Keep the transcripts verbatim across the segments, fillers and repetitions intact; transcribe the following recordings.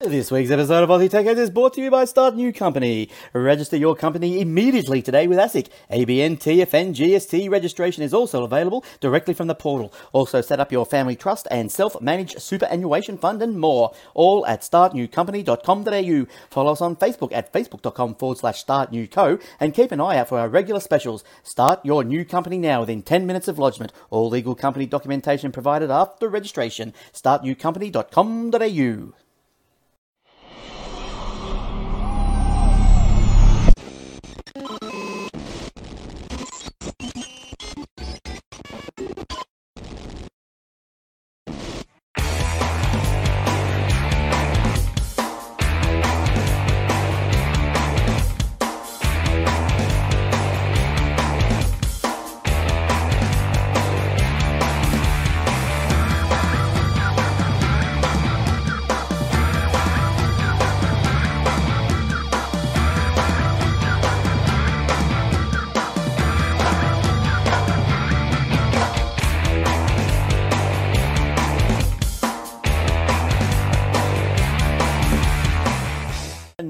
This week's episode of Aussie Tech Heads is brought to you by Start New Company. Register your company immediately today with ASIC. A B N, T F N, G S T registration is also available directly from the portal. Also set up your family trust and self-managed superannuation fund and more. All at start new company dot com dot a u. Follow us on Facebook at facebook.com forward slash startnewco and keep an eye out for our regular specials. Start your new company now within ten minutes of lodgement. All legal company documentation provided after registration. start new company dot com dot a u.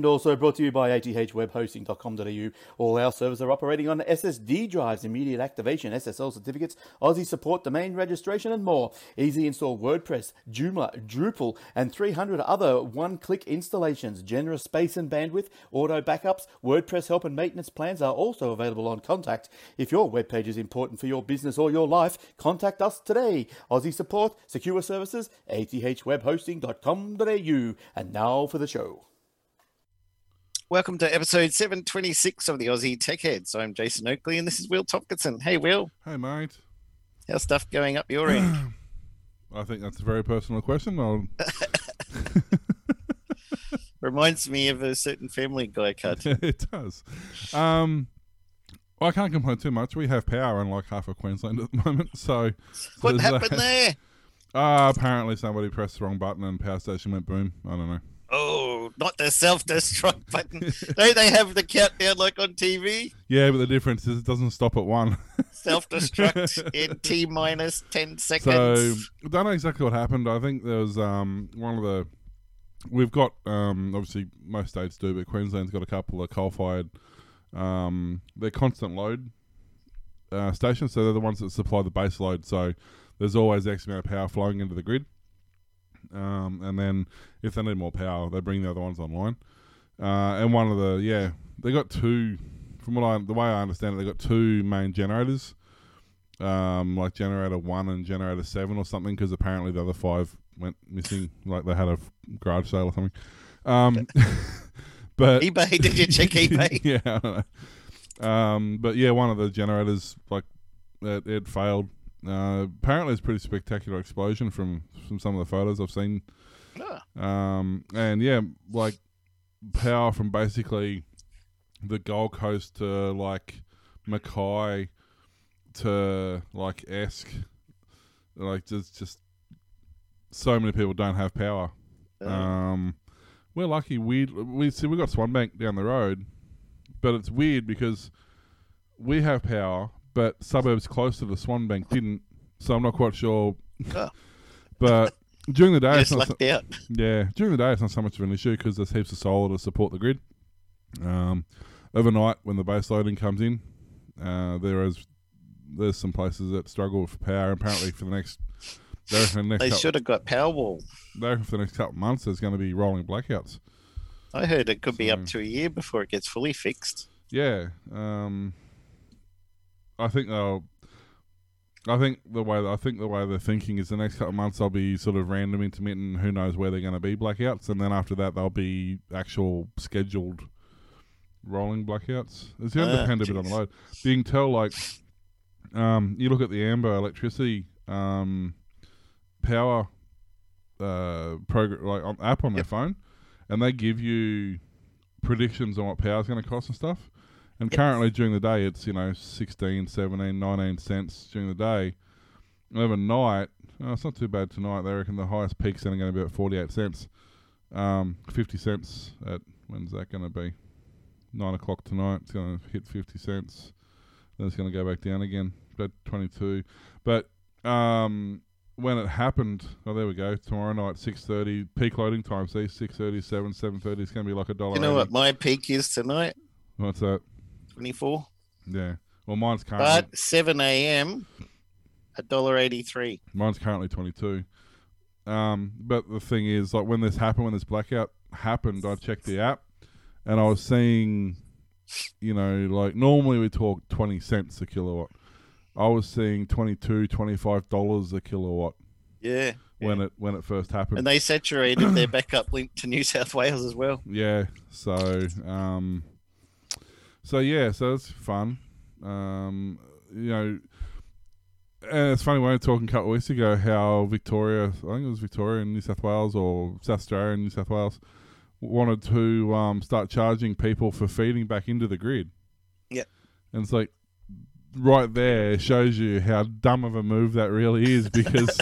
Also brought to you by A T H web hosting dot com dot a u. All our servers are operating on S S D drives, immediate activation, S S L certificates, Aussie support, domain registration and more. Easy install WordPress, Joomla, Drupal and three hundred other one-click installations. Generous space and bandwidth, auto backups, WordPress help and maintenance plans are also available on Contact. If your webpage is important for your business or your life, contact us today. Aussie support, secure services, A T H web hosting dot com dot a u. And now for the show. Welcome to episode seven twenty-six of the Aussie Tech Heads. I'm Jason Oakley and this is Will Tompkinson. Hey, Will. Hey, mate. How's stuff going up your end? I think that's a very personal question. I'll... Reminds me of a certain Family Guy cartoon. It does. Um, well, I can't complain too much. We have power in like half of Queensland at the moment. So what happened that. there? Uh, apparently somebody pressed the wrong button and the power station went boom. I don't know. Oh, not the self-destruct button. Don't they have the countdown like on T V? Yeah, but the difference is it doesn't stop at one. Self-destruct in T minus ten seconds. So, I don't know exactly what happened. I think there was um, one of the... We've got, um, obviously most states do, but Queensland's got a couple of coal-fired... Um, they're constant load uh, stations, so they're the ones that supply the base load. So there's always X amount of power flowing into the grid. Um, and then if they need more power, they bring the other ones online. Uh, and one of the, yeah, they got two, from what I, the way I understand it, they got two main generators, um, like generator one and generator seven or something, because apparently the other five went missing, like they had a garage sale or something. Um, but eBay, did you check eBay? Yeah, I don't know. Um, but yeah, one of the generators, like, it, it failed. Uh, apparently it's a pretty spectacular explosion from, from some of the photos I've seen. Ah. Um, and yeah, like power from basically the Gold Coast to like Mackay to like Esk, like just, just so many people don't have power. Oh. Um, we're lucky. We, we see, we got Swanbank down the road, but it's weird because we have power, but suburbs close to the Swanbank didn't, so I'm not quite sure. Oh. But during the day, it's not lucked so, out. Yeah, during the day it's not so much of an issue because there's heaps of solar to support the grid. Um, overnight, when the base loading comes in, uh, there is there's some places that struggle for power. Apparently, for the next, they, the next they couple, should have got Powerwall. They reckon for the next couple of months, there's going to be rolling blackouts. I heard it could so, be up to a year before it gets fully fixed. Yeah. Um, I think they'll. I think the way I think the way they're thinking is the next couple of months they'll be sort of random, intermittent. Who knows where they're going to be blackouts, and then after that they'll be actual scheduled rolling blackouts. It's going to ah, depend geez. a bit on the load. You can tell, like, um, you look at the Amber electricity um, power uh, program, like on, app on yep. their phone, and they give you predictions on what power's going to cost and stuff. And currently during the day, it's, you know, sixteen, seventeen, nineteen cents during the day. And overnight, oh, it's not too bad tonight. They reckon the highest peak's only going to be at forty-eight cents. Um, fifty cents at, when's that going to be? nine o'clock tonight. It's going to hit fifty cents. Then it's going to go back down again. About twenty-two. But um, when it happened, oh, there we go, tomorrow night, six thirty, peak loading time, see, six thirty, seven, seven thirty, it's going to be like a dollar. You know eighty. What my peak is tonight? What's that? twenty-four. Yeah. Well, mine's currently... But seven a.m., one dollar eighty-three. Mine's currently twenty-two. Um, but the thing is, like, when this happened, when this blackout happened, I checked the app and I was seeing, you know, like, normally we talk twenty cents a kilowatt. I was seeing twenty-two dollars, twenty-five dollars a kilowatt. Yeah. When yeah. it when it first happened. And they saturated their backup link to New South Wales as well. Yeah. So, um, so yeah, so it's fun. Um, you know, and it's funny, we were talking a couple of weeks ago how Victoria, I think it was Victoria in New South Wales or South Australia in New South Wales, wanted to um, start charging people for feeding back into the grid. Yeah. And it's like, right there shows you how dumb of a move that really is, because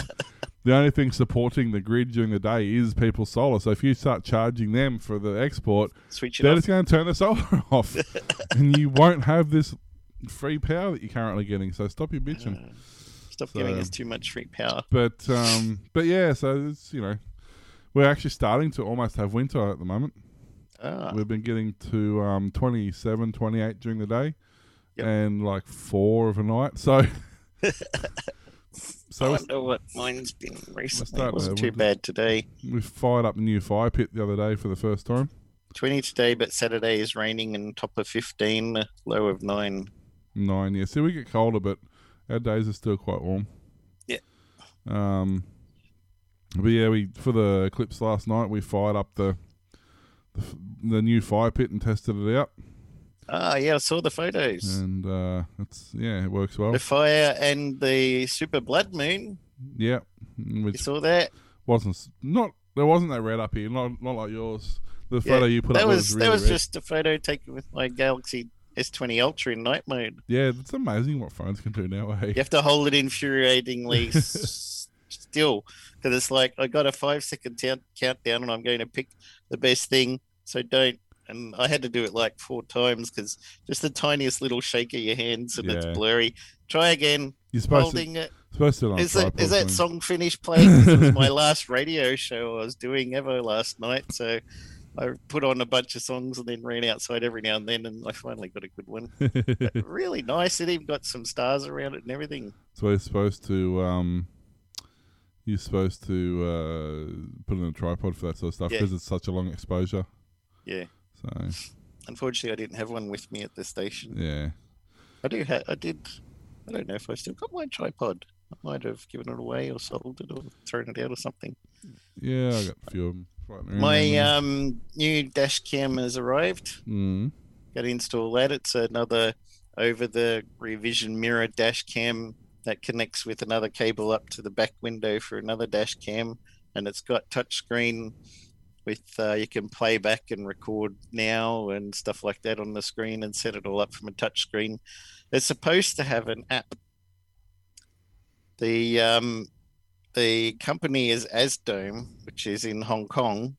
the only thing supporting the grid during the day is people's solar. So if you start charging them for the export, Switch they're off. Just going to turn the solar off and you won't have this free power that you're currently getting. So stop your bitching. Uh, stop so, giving us too much free power. But, um, but yeah, so it's, you know, we're actually starting to almost have winter at the moment. Ah. We've been getting to um, twenty-seven, twenty-eight during the day. Yep. And like four of a night, so. So I wonder what mine's been recently. It wasn't there. too bad today. We fired up the new fire pit the other day for the first time. twenty today, but Saturday is raining and top of fifteen, low of nine. Nine, yeah. See, we get colder, but our days are still quite warm. Yeah. Um. But yeah, we for the eclipse last night, we fired up the the, the new fire pit and tested it out. Ah, yeah, I saw the photos. And, uh, it's yeah, it works well. The fire and the super blood moon. Yeah. You saw that? Wasn't, not, there wasn't that red up here, not not like yours. The yeah, photo you put that up was, was really That was red. Just a photo taken with my Galaxy S twenty Ultra in night mode. Yeah, it's amazing what phones can do now, hey? You have to hold it infuriatingly s- still, because it's like, I got a five-second t- countdown and I'm going to pick the best thing, so don't. And I had to do it like four times because just the tiniest little shake of your hands and yeah. It's blurry. Try again. You're supposed holding to, it. Supposed to is, that, is that song finished playing? This was my last radio show I was doing ever last night. So I put on a bunch of songs and then ran outside every now and then. And I finally got a good one. Really nice. It even got some stars around it and everything. So you're supposed to... Um... You're supposed to uh, put in a tripod for that sort of stuff because yeah. It's such a long exposure. Yeah. So, unfortunately, I didn't have one with me at the station. Yeah, I do. Ha- I did. I don't know if I still got my tripod. I might have given it away or sold it or thrown it out or something. Yeah, I got a few of them. Right my um, new dash cam has arrived. Mm. Got to install that. It's another over-the revision mirror dash cam that connects with another cable up to the back window for another dash cam, and it's got touchscreen. With uh, you can play back and record now and stuff like that on the screen and set it all up from a touch screen. It's supposed to have an app. The um, the company is Asdome, which is in Hong Kong,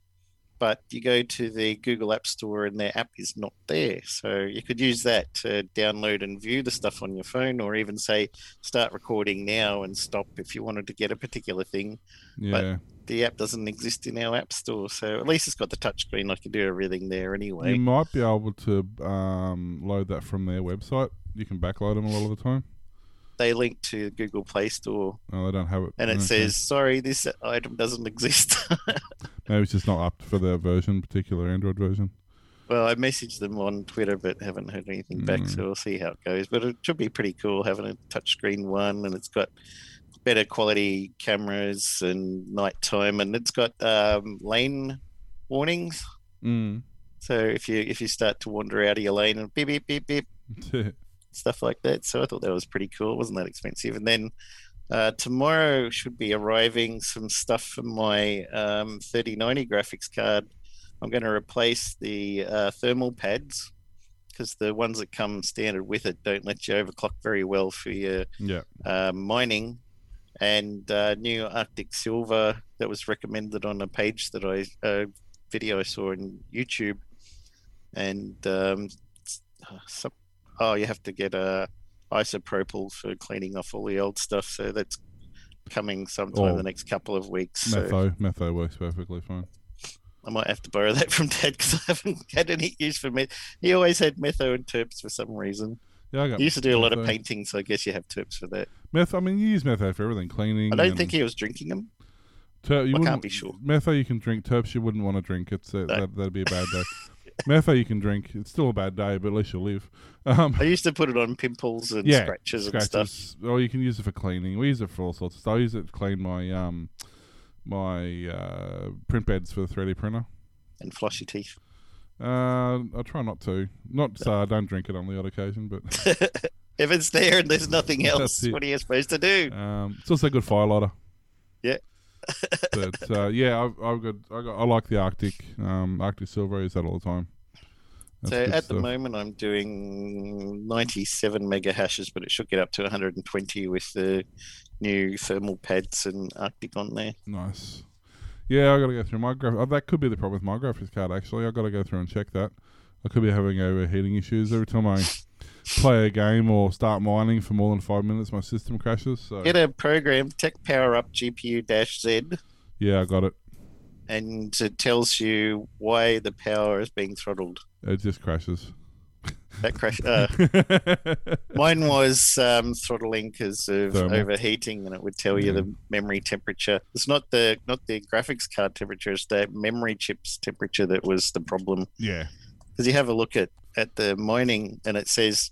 but you go to the Google App Store and their app is not there. So you could use that to download and view the stuff on your phone, or even say start recording now and stop if you wanted to get a particular thing. Yeah. But the app doesn't exist in our app store, so at least it's got the touchscreen. I can do everything there anyway. You might be able to um, load that from their website. You can backload them a lot of the time. They link to Google Play Store. Oh, they don't have it. And it okay. says, sorry, this item doesn't exist. Maybe it's just not up for their version, particular Android version. Well, I messaged them on Twitter, but haven't heard anything mm. back, so we'll see how it goes. But it should be pretty cool having a touchscreen one, and it's got better quality cameras and nighttime, and it's got um, lane warnings. Mm. So if you if you start to wander out of your lane and beep beep beep beep stuff like that. So I thought that was pretty cool. It wasn't that expensive. And then uh, tomorrow should be arriving some stuff for my um, thirty ninety graphics card. I'm going to replace the uh, thermal pads, because the ones that come standard with it don't let you overclock very well for your yeah. uh, mining. And uh, new Arctic Silver that was recommended on a page that I uh, video I saw on YouTube, and um, some, oh, you have to get a isopropyl for cleaning off all the old stuff. So that's coming sometime oh, the next couple of weeks. Metho, so. Metho works perfectly fine. I might have to borrow that from Dad because I haven't had any use for Metho. He always had Metho and Terps for some reason. Yeah, I got. He used to do metho. a lot of painting, so I guess you have Terps for that. Metho, I mean, you use Metho for everything, cleaning. I don't and... think he was drinking them. Ter- you I can't be sure. Metho you can drink. Terps you wouldn't want to drink. It's uh, no. that, That'd be a bad day. Metho you can drink. It's still a bad day, but at least you'll live. Um, I used to put it on pimples and yeah, scratches, scratches and stuff. Or you can use it for cleaning. We use it for all sorts of stuff. I use it to clean my um, my uh, print beds for the three D printer. And floss your teeth. Uh, I try not to. Not no. So I don't drink it on the odd occasion, but... If it's there and there's nothing else, what are you supposed to do? Um, it's also a good fire lighter. Yeah. But uh, yeah, I've, I've got, I got I like the Arctic um, Arctic Silver. I use that all the time. That's so at stuff. the moment, I'm doing ninety-seven mega hashes, but it should get up to one hundred twenty with the new thermal pads and Arctic on there. Nice. Yeah, I got to go through my graphics. Oh, that could be the problem with my graphics card. Actually, I got to go through and check that. I could be having overheating issues every time I play a game or start mining for more than five minutes. My system crashes. So. Get a program, TechPowerUp G P U Z. Yeah, I got it. And it tells you why the power is being throttled. It just crashes. That crash. Uh, mine was um, throttling because of Thermal. overheating, and it would tell you yeah. the memory temperature. It's not the not the graphics card temperature; it's the memory chip's temperature that was the problem. Yeah. Because you have a look at, at the mining and it says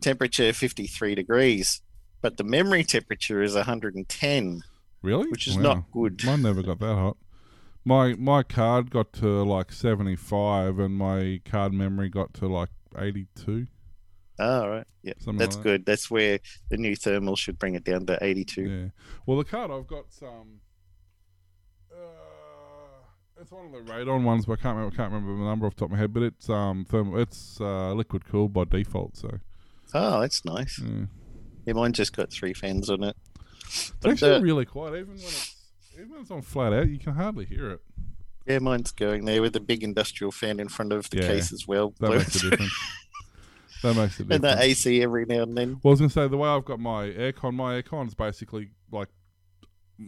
temperature fifty-three degrees, but the memory temperature is one hundred ten. Really? Which is wow. not good. Mine never got that hot. My my card got to like seventy-five and my card memory got to like eighty-two. Oh, right. Yeah, Something that's like that. good. That's where the new thermal should bring it down to eighty-two. Yeah. Well, the card I've got some... It's one of the Radeon ones, but I can't remember, can't remember the number off the top of my head. But it's um, thermal, it's uh, liquid cooled by default. So, oh, that's nice. Yeah. yeah, mine just got three fans on it. It's but actually uh, really quiet, even when it's even when it's on flat out, you can hardly hear it. Yeah, mine's going there with a big industrial fan in front of the yeah, case as well. That makes a difference. That makes a difference. And the A C every now and then. Well, I was gonna say the way I've got my aircon, my aircon's basically like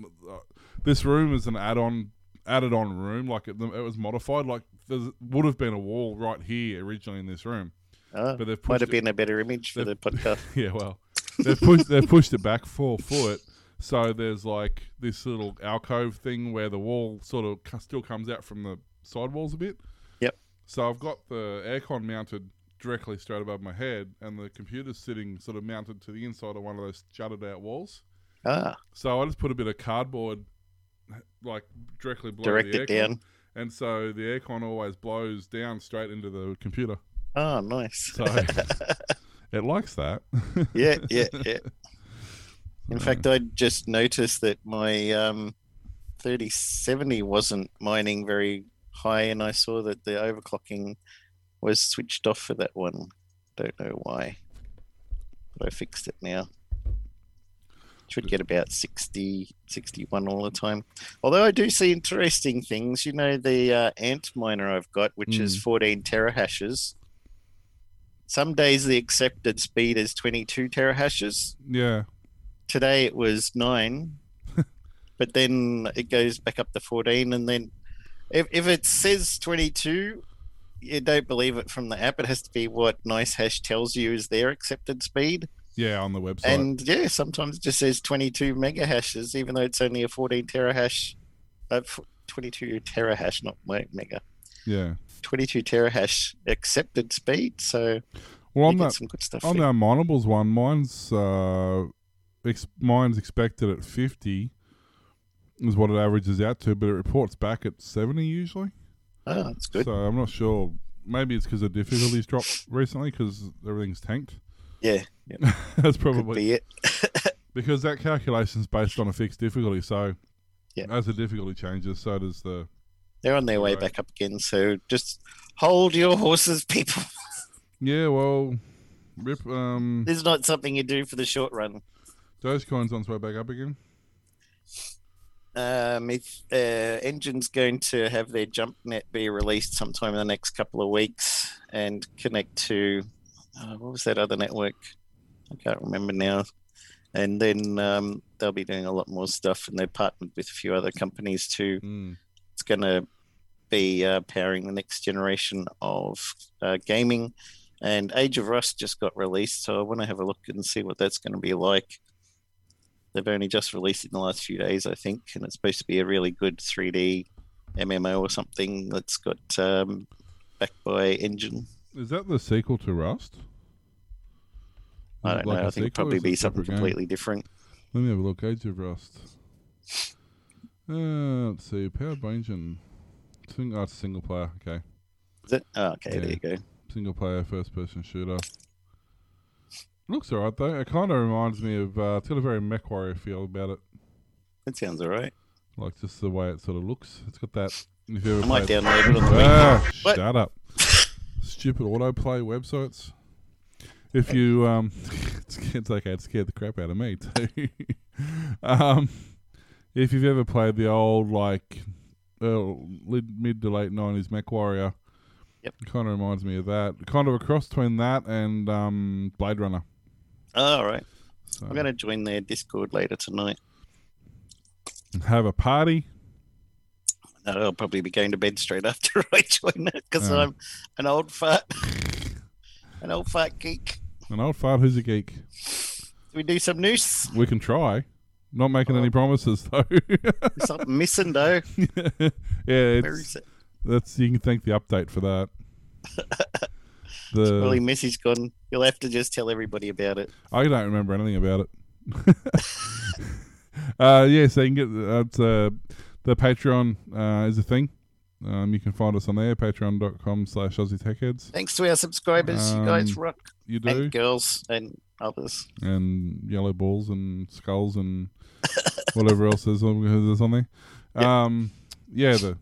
uh, this room is an add-on. Added on room, like it, it was modified. Like there would have been a wall right here originally in this room, oh, but they've pushed might have it, been a better image for the podcast. Yeah, well, they've pushed they've pushed it back four foot, so there's like this little alcove thing where the wall sort of still comes out from the side walls a bit. Yep. So I've got the aircon mounted directly straight above my head, and the computer's sitting sort of mounted to the inside of one of those jutted out walls. Ah. So I just put a bit of cardboard. Like directly blow Direct the it aircon. down, and so the aircon always blows down straight into the computer. Oh, nice! So it likes that. Yeah, yeah, yeah. In so. fact, I just noticed that my um, thirty seventy wasn't mining very high, and I saw that the overclocking was switched off for that one. Don't know why, but I fixed it now. Should get about sixty, sixty-one all the time. Although I do see interesting things. You know, the uh, Ant Miner I've got, which mm. is fourteen terahashes. Some days the accepted speed is twenty-two terahashes. Yeah. Today it was nine, but then it goes back up to fourteen. And then if, if it says twenty-two, you don't believe it from the app. It has to be what NiceHash tells you is their accepted speed. Yeah, on the website. And yeah, sometimes it just says twenty-two mega hashes, even though it's only a fourteen terahash, uh, twenty-two terahash, not mega. Yeah. twenty-two terahash accepted speed. So well, on you that, get some good stuff. On there. Our Minables one, mine's uh, ex- mine's expected at fifty is what it averages out to, but it reports back at seventy usually. Oh, that's good. So I'm not sure. Maybe it's because the difficulty's dropped recently because everything's tanked. Yeah, yeah. That's probably Could be it. Because that calculation's based on a fixed difficulty, so yeah. as the difficulty changes, so does the. They're on their the way rate. back up again, so just hold your horses, people. Yeah, well, rip. Um, this is not something you do for the short run. Dogecoin's on its way back up again. Um, if uh, Enjin's going to have their jump net be released sometime in the next couple of weeks and connect to. Uh, what was that other network? I can't remember now. And then um, they'll be doing a lot more stuff, and they're partnered with a few other companies too. Mm. It's going to be uh, powering the next generation of uh, gaming. And Age of Rust just got released, so I want to have a look and see what that's going to be like. They've only just released it in the last few days, I think, and it's supposed to be a really good three D M M O or something that's got um, backed by Enjin. Is that the sequel to Rust? I don't like know. I think it'd probably be something completely game? different. Let me have a look. Age of Rust. Uh, let's see. Powered by Enjin. Oh, it's single player. Okay. Is it? Oh, okay. Yeah. There you go. Single player, first person shooter. Looks alright though. It kind of reminds me of. Uh, it's got a very MechWarrior feel about it. That sounds alright. Like just the way it sort of looks. It's got that. If you ever I might download it, it on the ah, weekend. Shut what? up. Stupid autoplay websites. If you, um, it's, it's okay, it scared the crap out of me too. um, if you've ever played the old, like, uh, mid to late nineties MechWarrior, yep. It kind of reminds me of that. Kind of a cross between that and um, Blade Runner. Oh, all right. So, I'm going to join their Discord later tonight. Have a party. No, I'll probably be going to bed straight after I join it because uh. I'm an old fart. An old fart geek. An old fart who's a geek. Can we do some news? We can try. Not making oh. any promises, though. There's something missing, though. yeah, it's, Where is it? That's, you can thank the update for that. The really message gone. You'll have to just tell everybody about it. I don't remember anything about it. uh, yeah, so you can get uh, uh, the Patreon uh, is a thing. Um, you can find us on there, patreon.com slash Aussie Techheads. Thanks to our subscribers. Um, you guys rock. You do. And girls and others. And yellow balls and skulls and whatever else is on there. Yep. Um, yeah, the,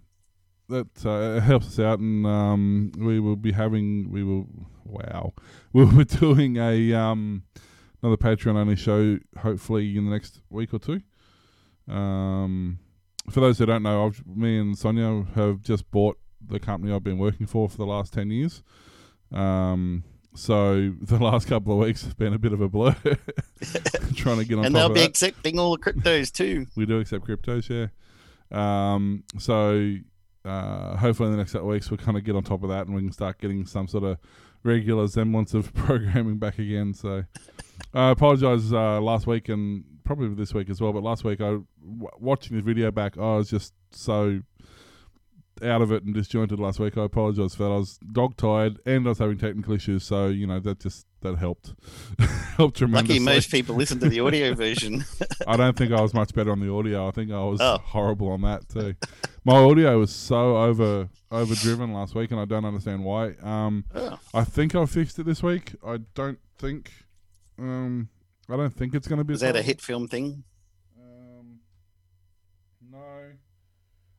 that uh, helps us out. And um, we will be having, we will, wow. We'll be doing a um, another Patreon-only show, hopefully in the next week or two. Um... For those who don't know, I've, me and Sonia have just bought the company I've been working for for the last ten years. Um, so the last couple of weeks has been a bit of a blur. Trying to get on and top of And they'll be that. accepting all the cryptos too. We do accept cryptos, yeah. Um, so uh, hopefully in the next couple of weeks we'll kind of get on top of that and we can start getting some sort of regular semblance of programming back again. So I apologise uh, last week and... probably this week as well, but last week I w- watching the video back, I was just so out of it and disjointed last week. I apologise for that. I was dog tired and I was having technical issues, so you know that just that helped helped tremendously. Lucky most people listen to the audio version. I don't think I was much better on the audio. I think I was oh. horrible on that too. My audio was so over overdriven last week, and I don't understand why. Um, oh. I think I fixed it this week. I don't think. Um, I don't think it's going to be... Is that a hit film thing? Um, no.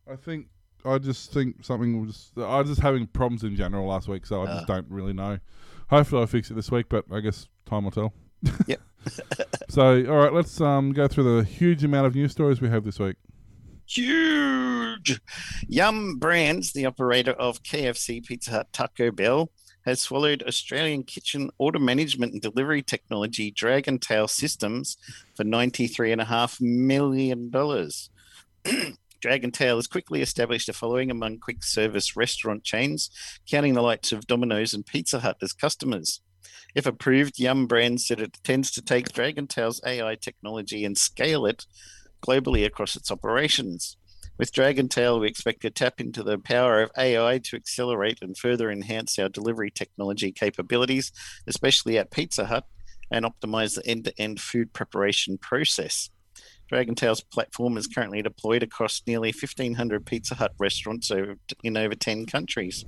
I think... I just think something... was. I was just having problems in general last week, so I uh. just don't really know. Hopefully I'll fix it this week, but I guess time will tell. Yep. So, all right, let's um go through the huge amount of news stories we have this week. Huge! Yum Brands, the operator of K F C, Pizza Hut, Taco Bell... has swallowed Australian kitchen order management and delivery technology Dragontail Systems for ninety-three point five million dollars. Dragontail has quickly established a following among quick service restaurant chains, counting the likes of Domino's and Pizza Hut as customers. If approved, Yum Brands said it intends to take Dragontail's A I technology and scale it globally across its operations. With Dragontail, we expect to tap into the power of A I to accelerate and further enhance our delivery technology capabilities, especially at Pizza Hut, and optimize the end-to-end food preparation process. Dragontail's platform is currently deployed across nearly fifteen hundred Pizza Hut restaurants in over ten countries.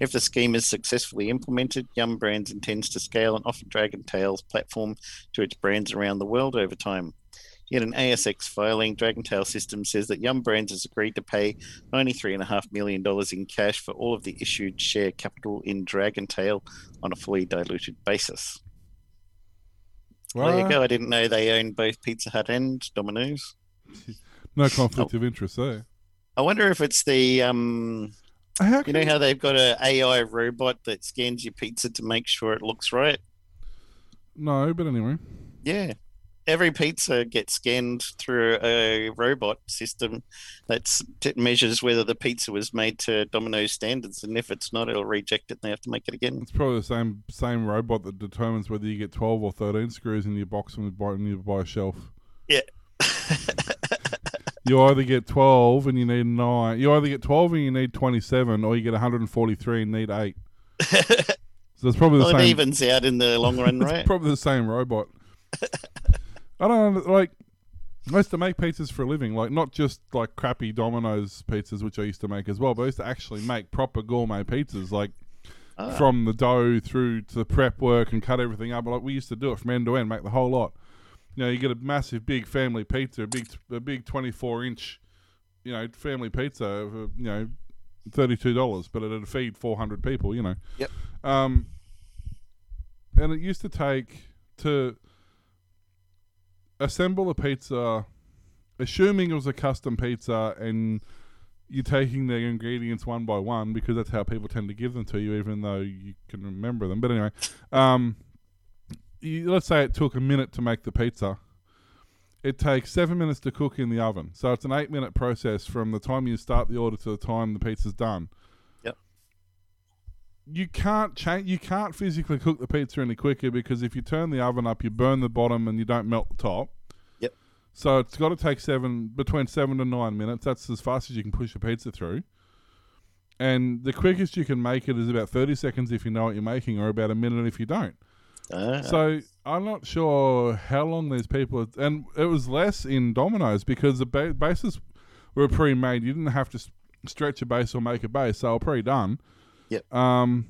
If the scheme is successfully implemented, Yum Brands intends to scale and offer Dragontail's platform to its brands around the world over time. In an A S X filing, Dragontail Systems says that Yum Brands has agreed to pay ninety-three point five million dollars in cash for all of the issued share capital in Dragontail on a fully diluted basis. Well, there you go. I didn't know they owned both Pizza Hut and Domino's. No conflict oh. of interest there. I wonder if it's the... Um, how you know how they've got an A I robot that scans your pizza to make sure it looks right? No, but anyway. Yeah. every pizza gets scanned through a robot system that measures whether the pizza was made to Domino's standards, and if it's not, it'll reject it and they have to make it again. It's probably the same same robot that determines whether you get twelve or thirteen screws in your box when you buy, when you buy a shelf. Yeah. You either get twelve and you need nine. You either get twelve and you need twenty-seven, or you get one hundred forty-three and need eight. So it's probably the well, same. It evens out in the long run, right? It's probably the same robot. I don't like. I used to make pizzas for a living, like not just like crappy Domino's pizzas, which I used to make as well, but I used to actually make proper gourmet pizzas, like ah. from the dough through to the prep work and cut everything up. Like we used to do it from end to end, make the whole lot. You know, you get a massive, big family pizza, a big, a big twenty-four inch, you know, family pizza, for, you know, thirty-two dollars, but it'd feed four hundred people, you know. Yep. Um, and it used to take to assemble a pizza, assuming it was a custom pizza, and you're taking the ingredients one by one because that's how people tend to give them to you, even though you can remember them. But anyway, um. You, let's say it took a minute to make the pizza. It takes seven minutes to cook in the oven. So it's an eight minute process from the time you start the order to the time the pizza's done. Yep. You can't change, you can't physically cook the pizza any quicker, because if you turn the oven up, you burn the bottom and you don't melt the top. Yep. So it's got to take seven between seven and nine minutes. That's as fast as you can push a pizza through. And the quickest you can make it is about thirty seconds if you know what you're making, or about a minute if you don't. Uh, so I'm not sure how long these people are, and it was less in Domino's because the ba- bases were pre-made. You didn't have to s- stretch a base or make a base; they were pre-done. Yep. Um,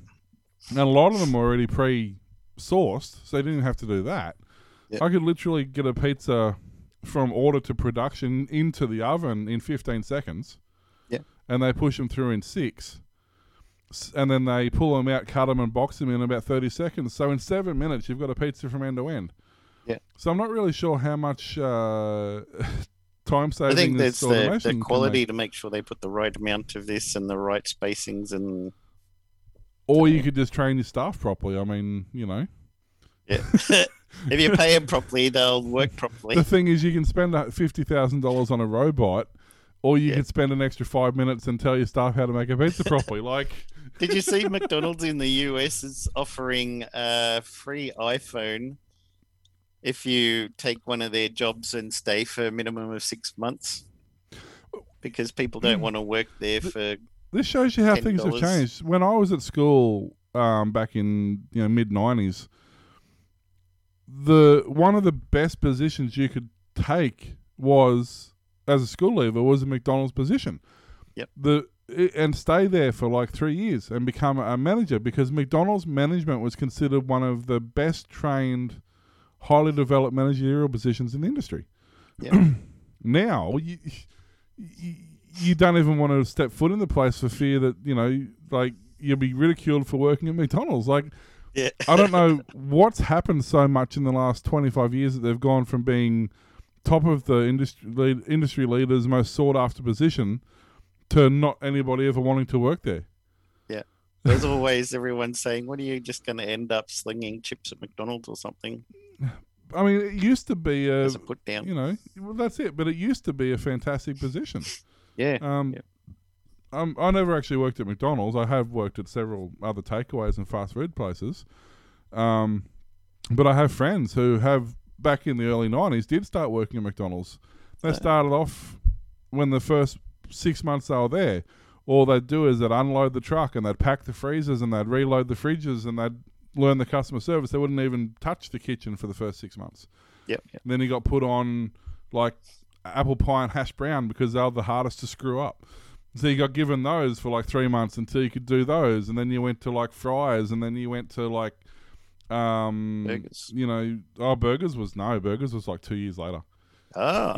and a lot of them were already pre-sourced, so you didn't have to do that. Yep. I could literally get a pizza from order to production into the oven in fifteen seconds. Yeah. And they push them through in six. And then they pull them out, cut them, and box them in about thirty seconds. So in seven minutes, you've got a pizza from end to end. Yeah. So I'm not really sure how much uh, time saving. I think that's the, the quality to make sure they put the right amount of this and the right spacings and. Or you could just train your staff properly. I mean, you know. Yeah. If you pay them properly, they'll work properly. The thing is, you can spend fifty thousand dollars on a robot, or you yeah. could spend an extra five minutes and tell your staff how to make a pizza properly. Like. Did you see McDonald's in the U S is offering a free iPhone if you take one of their jobs and stay for a minimum of six months? Because people don't want to work there for This shows you how ten dollars. Things have changed. When I was at school um, back in you know mid nineties, the one of the best positions you could take was, as a school leaver, was a McDonald's position. Yep. The... and stay there for like three years and become a manager, because McDonald's management was considered one of the best trained, highly developed managerial positions in the industry. Yeah. Now, you, you you don't even want to step foot in the place for fear that, you know, like you'll be ridiculed for working at McDonald's. Like, yeah. I don't know what's happened so much in the last twenty-five years that they've gone from being top of the industry, lead, industry leaders, most sought after position, to not anybody ever wanting to work there. Yeah. There's always everyone saying, what are you just going to end up slinging chips at McDonald's or something? I mean, it used to be a, a put down. You know, well, that's it. But it used to be a fantastic position. Yeah. Um, yeah. Um, I never actually worked at McDonald's. I have worked at several other takeaways and fast food places. Um, but I have friends who have, back in the early nineties, did start working at McDonald's. They started off when the first six months they were there, all they'd do is they'd unload the truck and they'd pack the freezers and they'd reload the fridges and they'd learn the customer service. They wouldn't even touch the kitchen for the first six months. Yep. yep. And then he got put on like apple pie and hash brown because they were the hardest to screw up. So you got given those for like three months until you could do those, and then you went to like fries, and then you went to like um burgers. You know, oh burgers was no burgers was like two years later. Oh.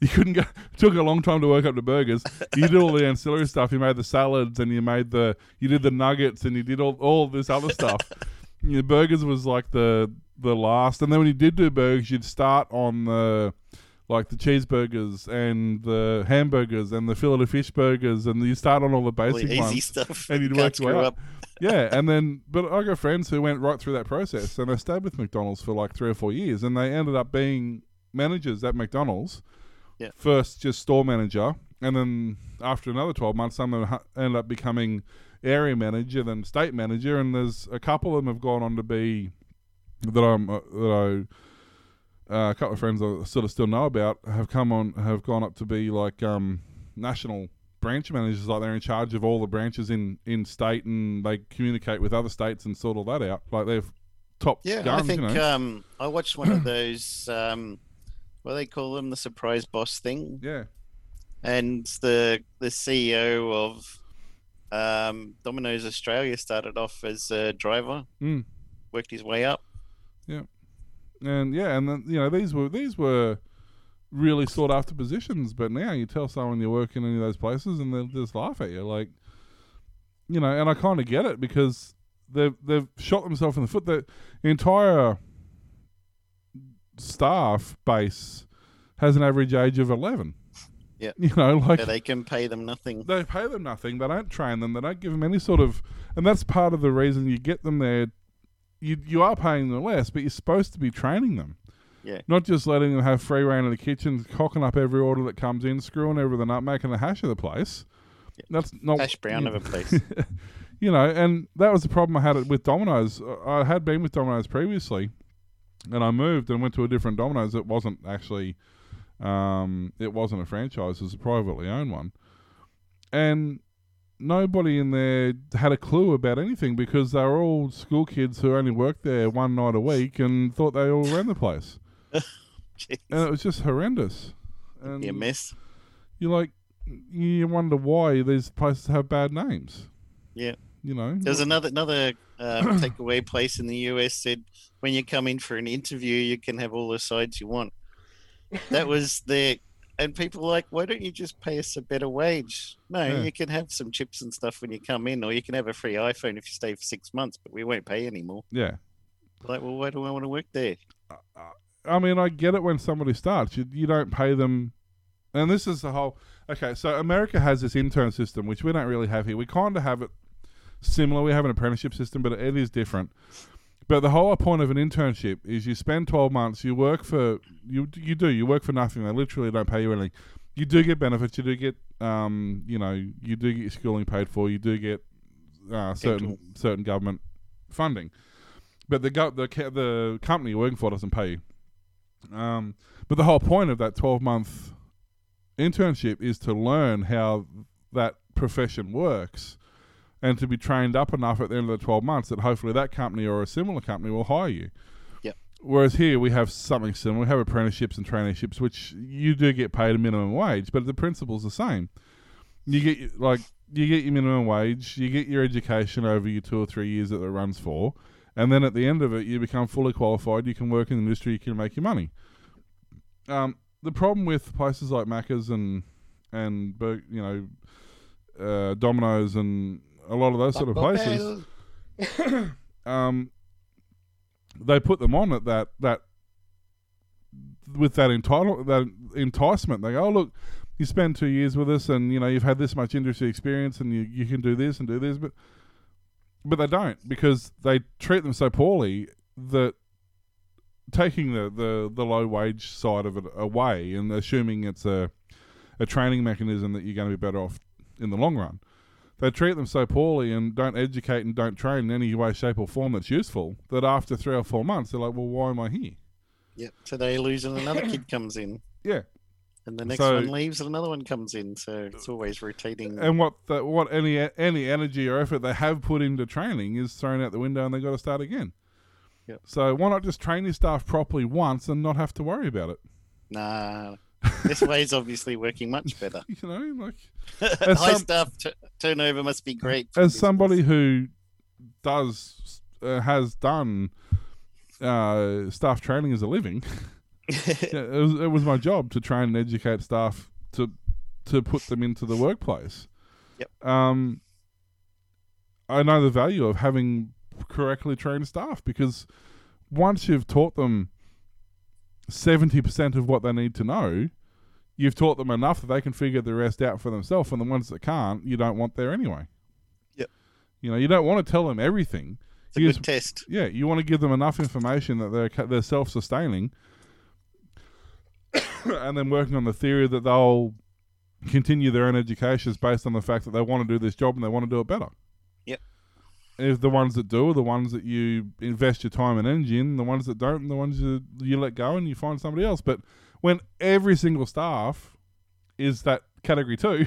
You couldn't go. It took a long time to work up to burgers. You did all the ancillary stuff. You made the salads, and you made the. You did the nuggets, and you did all, all this other stuff. You know, burgers was like the the last, and then when you did do burgers, you'd start on the like the cheeseburgers and the hamburgers and the fillet of fish burgers, and you start on all the basic really easy ones, stuff. And you'd work your way up. up. Yeah, and then, but I got friends who went right through that process, and they stayed with McDonald's for like three or four years, and they ended up being managers at McDonald's. Yeah. First, just store manager, and then after another twelve months, some of them ended up becoming area manager, then state manager, and there's a couple of them have gone on to be that I'm uh, that I. Uh, a couple of friends I sort of still know about have come on, have gone up to be like um, national branch managers, like they're in charge of all the branches in, in state, and they communicate with other states and sort all that out. Like they've top yeah, guns, I think, you know. um, I watched one of those, um, what do they call them, the surprise boss thing. Yeah. And the the C E O of um, Domino's Australia started off as a driver, mm. worked his way up. Yeah. And yeah, and then, you know, these were these were really sought after positions, but now you tell someone you work in any of those places and they'll just laugh at you, like, you know. And I kind of get it, because they've they've shot themselves in the foot. The entire staff base has an average age of eleven. Yeah, you know, like yeah, they can pay them nothing. They pay them nothing. They don't train them. They don't give them any sort of, and that's part of the reason you get them there. You you are paying them less, but you're supposed to be training them. Yeah. Not just letting them have free reign in the kitchen, cocking up every order that comes in, screwing everything up, making a hash of the place. Yeah. That's not hash brown of a place. You know, and that was the problem I had with Domino's. I had been with Domino's previously, and I moved and went to a different Domino's. It wasn't actually, um, it wasn't a franchise. It was a privately owned one, and nobody in there had a clue about anything, because they were all school kids who only worked there one night a week and thought they all ran the place. And it was just horrendous. And you mess. You like, you wonder why these places have bad names. Yeah, you know. There's another another um, takeaway place in the U S said, when you come in for an interview, you can have all the sides you want. That was their. And people are like, why don't you just pay us a better wage? No, yeah. You can have some chips and stuff when you come in, or you can have a free iPhone if you stay for six months, but we won't pay anymore. Yeah. Like, well, why do I want to work there? I mean, I get it when somebody starts. You, you don't pay them. And this is the whole... Okay, so America has this intern system, which we don't really have here. We kind of have it similar. We have an apprenticeship system, but it is different. But the whole point of an internship is you spend twelve months, you work for, you you do, you work for nothing. They literally don't pay you anything. You do get benefits, you do get, um, you know, you do get your schooling paid for, you do get uh, certain certain government funding. But the, go- the the company you're working for doesn't pay you. Um, but the whole point of that twelve-month internship is to learn how that profession works, and to be trained up enough at the end of the twelve months that hopefully that company or a similar company will hire you. Yep. Whereas here we have something similar. We have apprenticeships and traineeships, which you do get paid a minimum wage, but the principle's the same. You get like you get your minimum wage, you get your education over your two or three years that it runs for, and then at the end of it, you become fully qualified, you can work in the industry, you can make your money. Um, the problem with places like Macca's and, and you know, uh, Domino's and a lot of those sort of places, um, they put them on at that that with that entitle that enticement. They go, oh look, you spend two years with us, and you know you've had this much industry experience, and you, you can do this and do this, but but they don't, because they treat them so poorly that taking the, the, the low wage side of it away and assuming it's a a training mechanism that you're going to be better off in the long run. They treat them so poorly and don't educate and don't train in any way, shape, or form that's useful, that after three or four months, they're like, well, why am I here? Yep. So they lose and another kid comes in. Yeah. And the next so, one leaves and another one comes in. So it's always rotating. And what the, what any any energy or effort they have put into training is thrown out the window, and they've got to start again. Yep. So why not just train your staff properly once and not have to worry about it? Nah. This way's obviously working much better. You know, like high some, staff t- turnover must be great. As somebody who does uh, has done uh, staff training as a living, it, was, it was my job to train and educate staff to to put them into the workplace. Yep. Um, I know the value of having correctly trained staff, because once you've taught them seventy percent of what they need to know, you've taught them enough that they can figure the rest out for themselves, and the ones that can't, you don't want there anyway. Yep. You know, you don't want to tell them everything. It's you a just, good test. Yeah, you want to give them enough information that they're they're self-sustaining, and then working on the theory that they'll continue their own educations based on the fact that they want to do this job and they want to do it better. Yep. If the ones that do are the ones that you invest your time and energy in, the ones that don't, and the ones you, you let go and you find somebody else. But when every single staff is that category two,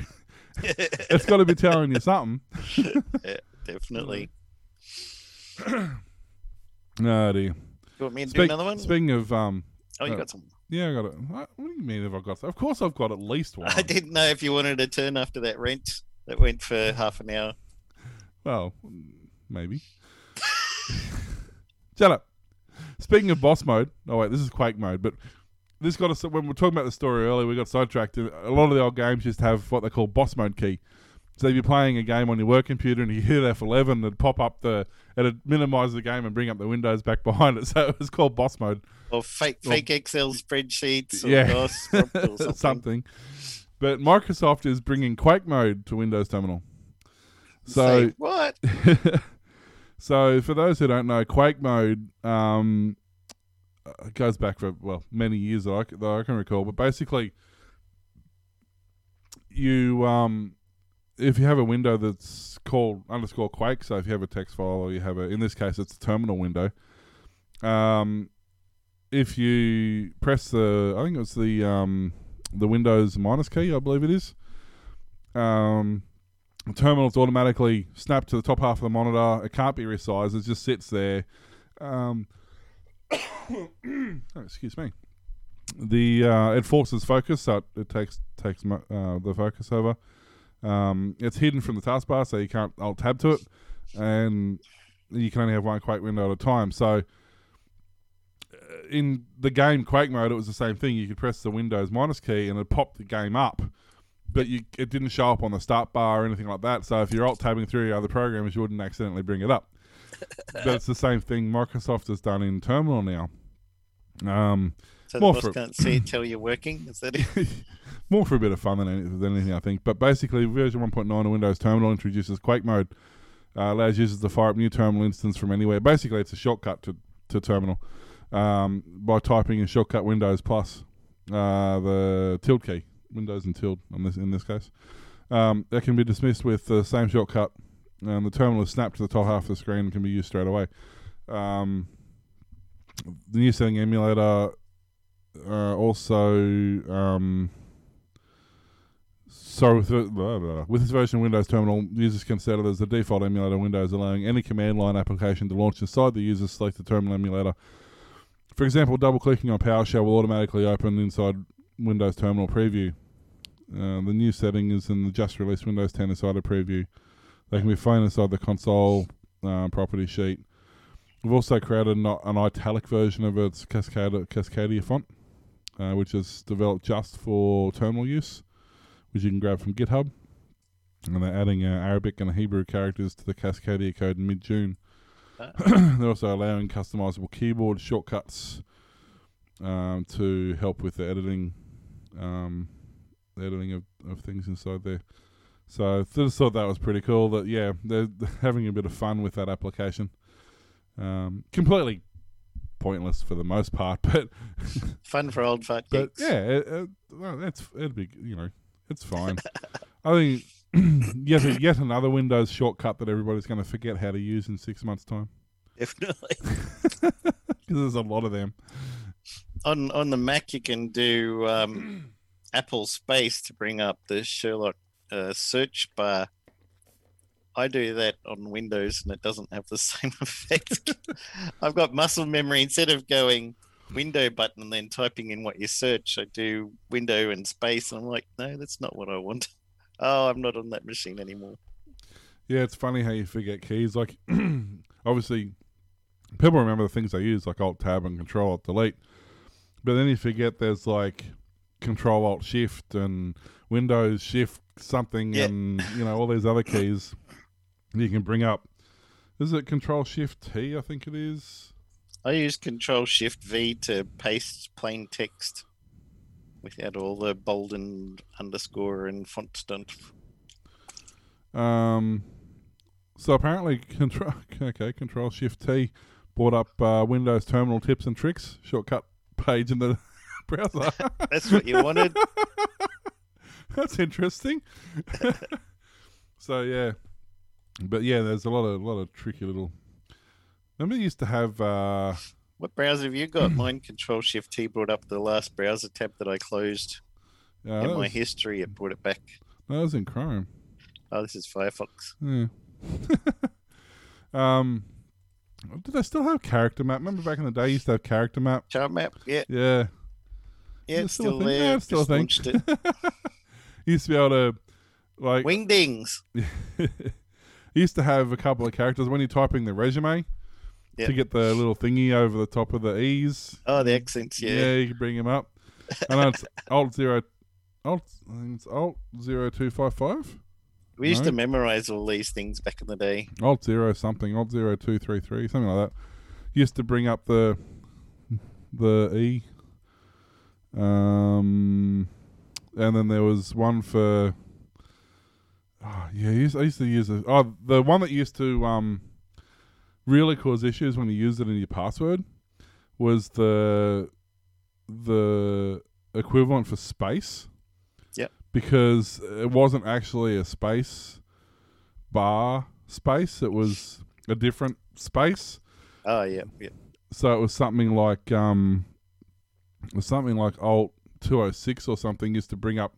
it's got to be telling you something. Yeah, definitely. No, dear. You want me to Spe- do another one? Speaking of... Um, oh, you uh, got some. Yeah, I got it. What do you mean if I've got... Of course I've got at least one. I didn't know if you wanted a turn after that rant that went for half an hour. Well, maybe. Shut up. Speaking of boss mode... Oh, wait, this is Quake mode, but... This got us, when we were talking about the story earlier, we got sidetracked. A lot of the old games just have what they call boss mode key. So if you're playing a game on your work computer and you hit F eleven, it'd pop up the, it'd minimize the game and bring up the windows back behind it. So it was called boss mode. Or fake or, fake Excel spreadsheets or, yeah. DOS or something. something. But Microsoft is bringing Quake mode to Windows Terminal. So, Say what? So for those who don't know, Quake mode... Um, It goes back for, well, many years that I, that I can recall. But basically, you um, if you have a window that's called underscore Quake, so if you have a text file or you have a, in this case, it's a terminal window. Um, if you press the, I think it's the um, the Windows minus key, I believe it is. Um, the terminal's automatically snapped to the top half of the monitor. It can't be resized. It just sits there. Um Oh, excuse me. The uh, it forces focus, so it, it takes takes uh, the focus over. Um, it's hidden from the taskbar, so you can't alt tab to it, and you can only have one Quake window at a time. So in the game Quake mode, it was the same thing. You could press the Windows minus key, and it popped the game up, but you, it didn't show up on the start bar or anything like that. So if you're alt tabbing through your other programs, you wouldn't accidentally bring it up. But it's the same thing Microsoft has done in Terminal now. Um, so the boss can't see it till you're working? Is that it? More for a bit of fun than, than anything, I think. But basically, version one point nine of Windows Terminal introduces Quake mode. Uh, allows users to fire up new Terminal instance from anywhere. Basically, it's a shortcut to, to Terminal um, by typing in shortcut Windows plus uh, the tilde key. Windows and tilde on this, in this case. Um, that can be dismissed with the same shortcut. And the terminal is snapped to the top half of the screen and can be used straight away. Um, the new setting emulator uh, also... Um, so with, the, blah, blah. With this version of Windows Terminal, users can set it as the default emulator Windows, allowing any command line application to launch inside the user's selected terminal emulator. For example, double-clicking on PowerShell will automatically open inside Windows Terminal Preview. Uh, the new setting is in the just-released Windows ten Insider Preview. They can be found inside the console uh, property sheet. We've also created an, an italic version of its Cascadia, Cascadia font, uh, which is developed just for terminal use, which you can grab from GitHub. And they're adding uh, Arabic and Hebrew characters to the Cascadia code in mid-June. Uh. They're also allowing customizable keyboard shortcuts um, to help with the editing, um, the editing of, of things inside there. So I just thought that was pretty cool that, yeah, they're having a bit of fun with that application. Um, completely pointless for the most part, but... fun for old fart geeks. Yeah, it, it, well, it's, it'd be, you know, it's fine. I think yet, yet another Windows shortcut that everybody's going to forget how to use in six months' time. Definitely. Because there's a lot of them. On, on the Mac, you can do um, Apple Space to bring up the Sherlock Uh, search bar. I do that on Windows and it doesn't have the same effect. I've got muscle memory. Instead of going window button and then typing in what you search, I do window and space and I'm like, no, that's not what I want. Oh, I'm not on that machine anymore. Yeah, it's funny how you forget keys. Like obviously people remember the things they use, like alt tab and control alt delete, but then you forget there's like control alt shift and Windows shift something, yeah. And you know all these other keys you can bring up. Is it Control Shift T? I think it is. I use Control Shift V to paste plain text without all the bold and underscore and font stunt. Um, So apparently, control okay, Control Shift T brought up uh, Windows Terminal Tips and Tricks shortcut page in the browser. That's what you wanted. That's interesting. So yeah, but yeah, there's a lot of a lot of tricky little. Remember, they used to have. Uh, What browser have you got? Mine, Control Shift T brought up the last browser tab that I closed. Uh, in my was... history, it brought it back. That was in Chrome. Oh, this is Firefox. Yeah. um, do they still have character map? Remember back in the day, you used to have character map? Chart map, yeah. Yeah. Yeah, it's still, still there. Yeah, it's still a thing. It. Used to be able to, like... Wingdings. Used to have a couple of characters. When you're typing the resume... Yep. To get the little thingy over the top of the E's. Oh, the accents, yeah. Yeah, you can bring them up. I know it's alt zero, alt, I think it's alt zero two five five. We no. used to memorize all these things back in the day. Alt zero something, alt zero two three three, something like that. Used to bring up the the E. Um, and then there was one for. Oh, yeah, I used, I used to use it. Oh, the one that used to um. really cause issues when you used it in your password was the the equivalent for space. Yeah. Because it wasn't actually a space bar space. It was a different space. Oh, yeah. Yeah. So it was something like um, it was something like Alt two oh six or something used to bring up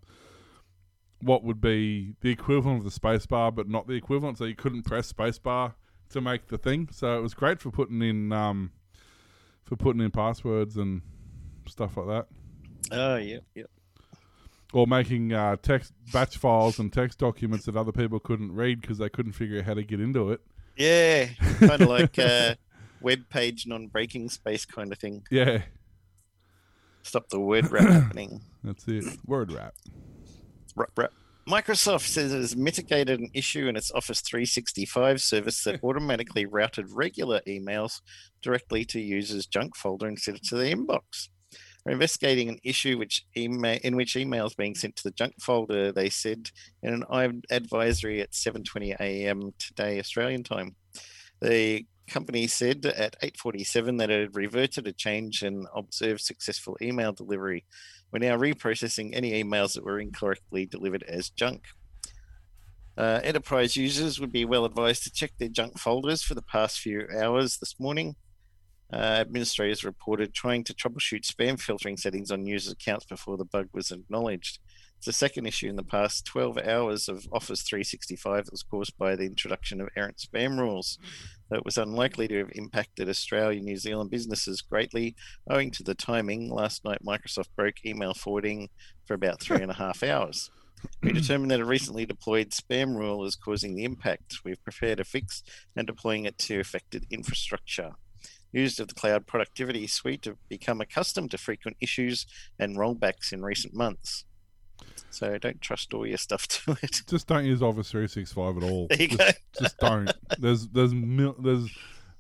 what would be the equivalent of the space bar, but not the equivalent. So you couldn't press space bar to make the thing, so it was great for putting in um, for putting in passwords and stuff like that. Oh yeah, yeah. Or making uh, text batch files and text documents that other people couldn't read because they couldn't figure out how to get into it. Yeah, kind of like uh, web page non-breaking space kind of thing. Yeah. Stop the word wrap happening. That's it. Word wrap. Wrap wrap. Microsoft says it has mitigated an issue in its Office three sixty-five service that automatically routed regular emails directly to users' junk folder instead of to the inbox. They're investigating an issue which email, in which emails being sent to the junk folder, they said, in an advisory at seven twenty a.m. today, Australian time. The company said at eight forty-seven that it had reverted a change and observed successful email delivery. We're now reprocessing any emails that were incorrectly delivered as junk. Uh, enterprise users would be well advised to check their junk folders for the past few hours this morning. Uh, administrators reported trying to troubleshoot spam filtering settings on users' accounts before the bug was acknowledged. It's the second issue in the past twelve hours of Office three sixty-five that was caused by the introduction of errant spam rules. That was unlikely to have impacted Australia and New Zealand businesses greatly owing to the timing. Last night, Microsoft broke email forwarding for about three and a half hours. We determined that a recently deployed spam rule is causing the impact. We've prepared a fix and deploying it to affected infrastructure. Users of the Cloud Productivity Suite have become accustomed to frequent issues and rollbacks in recent months. So don't trust all your stuff to it. Just don't use Office three sixty-five at all. There you just, go. Just don't. There's there's mil, there's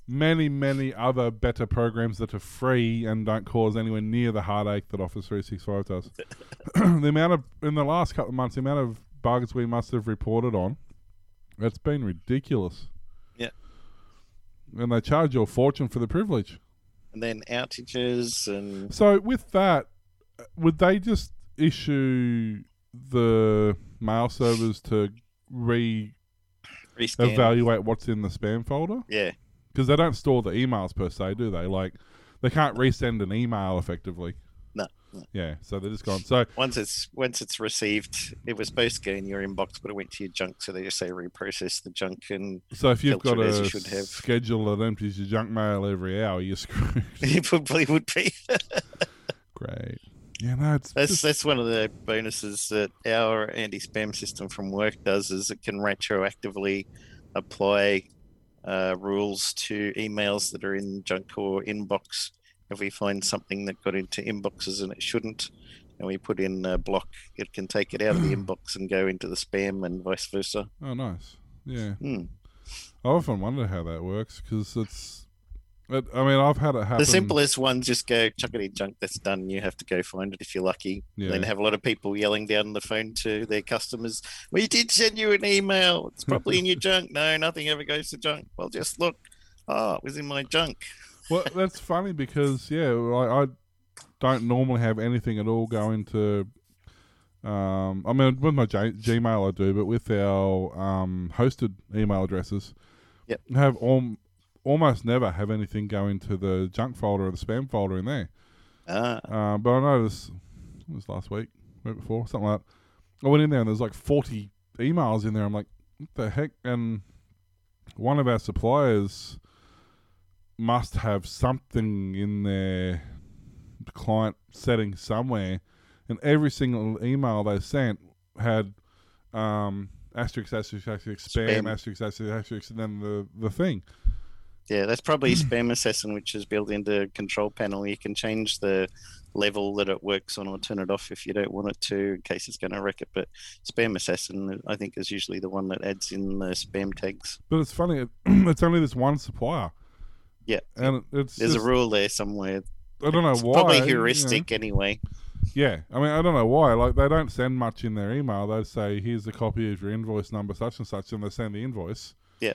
many many other better programs that are free and don't cause anywhere near the heartache that Office three sixty-five does. The amount of in the last couple of months, the amount of bugs we must have reported on, that's been ridiculous. Yeah. And they charge you a fortune for the privilege. And then outages and. So with that, would they just? Issue the mail servers to re Rescan. evaluate what's in the spam folder. Yeah, because they don't store the emails per se, do they? Like, they can't resend an email effectively. No. no. Yeah, so they're just gone. So once it's once it's received, it was supposed to go in your inbox, but it went to your junk. So they just say reprocess the junk and so if you've got a you have. schedule that empties your junk mail every hour, you're screwed. You probably would be. Great. Yeah, no, it's that's just... that's one of the bonuses that our anti-spam system from work does is it can retroactively apply uh, rules to emails that are in junk or inbox. If we find something that got into inboxes and it shouldn't, and we put in a block, it can take it out of the inbox and go into the spam and vice versa. Oh, nice. Yeah. Mm. I often wonder how that works because it's I mean, I've had it happen. The simplest one, just go chuck it in junk. That's done. You have to go find it if you're lucky. Yeah. Then have a lot of people yelling down the phone to their customers, "We did send you an email. It's probably in your junk." No, nothing ever goes to junk. Well, just look. Oh, it was in my junk. Well, that's funny because yeah, I, I don't normally have anything at all go into. Um, I mean, with my G- Gmail, I do, but with our um, hosted email addresses, yep, have all. Almost never have anything go into the junk folder or the spam folder in there. Ah. Uh, but I noticed, it was last week, week before, something like that. I went in there and there's like forty emails in there. I'm like, what the heck? And one of our suppliers must have something in their client setting somewhere. And every single email they sent had um, asterisk, asterisk, asterisk, spam, spam. asterisk, asterisk, asterisk, and then the, the thing. Yeah, that's probably Spam Assassin, which is built into a control panel. You can change the level that it works on or turn it off if you don't want it to, in case it's going to wreck it. But Spam Assassin, I think, is usually the one that adds in the spam tags. But it's funny, it's only this one supplier. Yeah. And it's There's just, a rule there somewhere. I don't know it's why. It's probably heuristic, you know. Anyway. Yeah. I mean, I don't know why. Like, they don't send much in their email. They say, here's a copy of your invoice number, such and such, and they send the invoice. Yeah.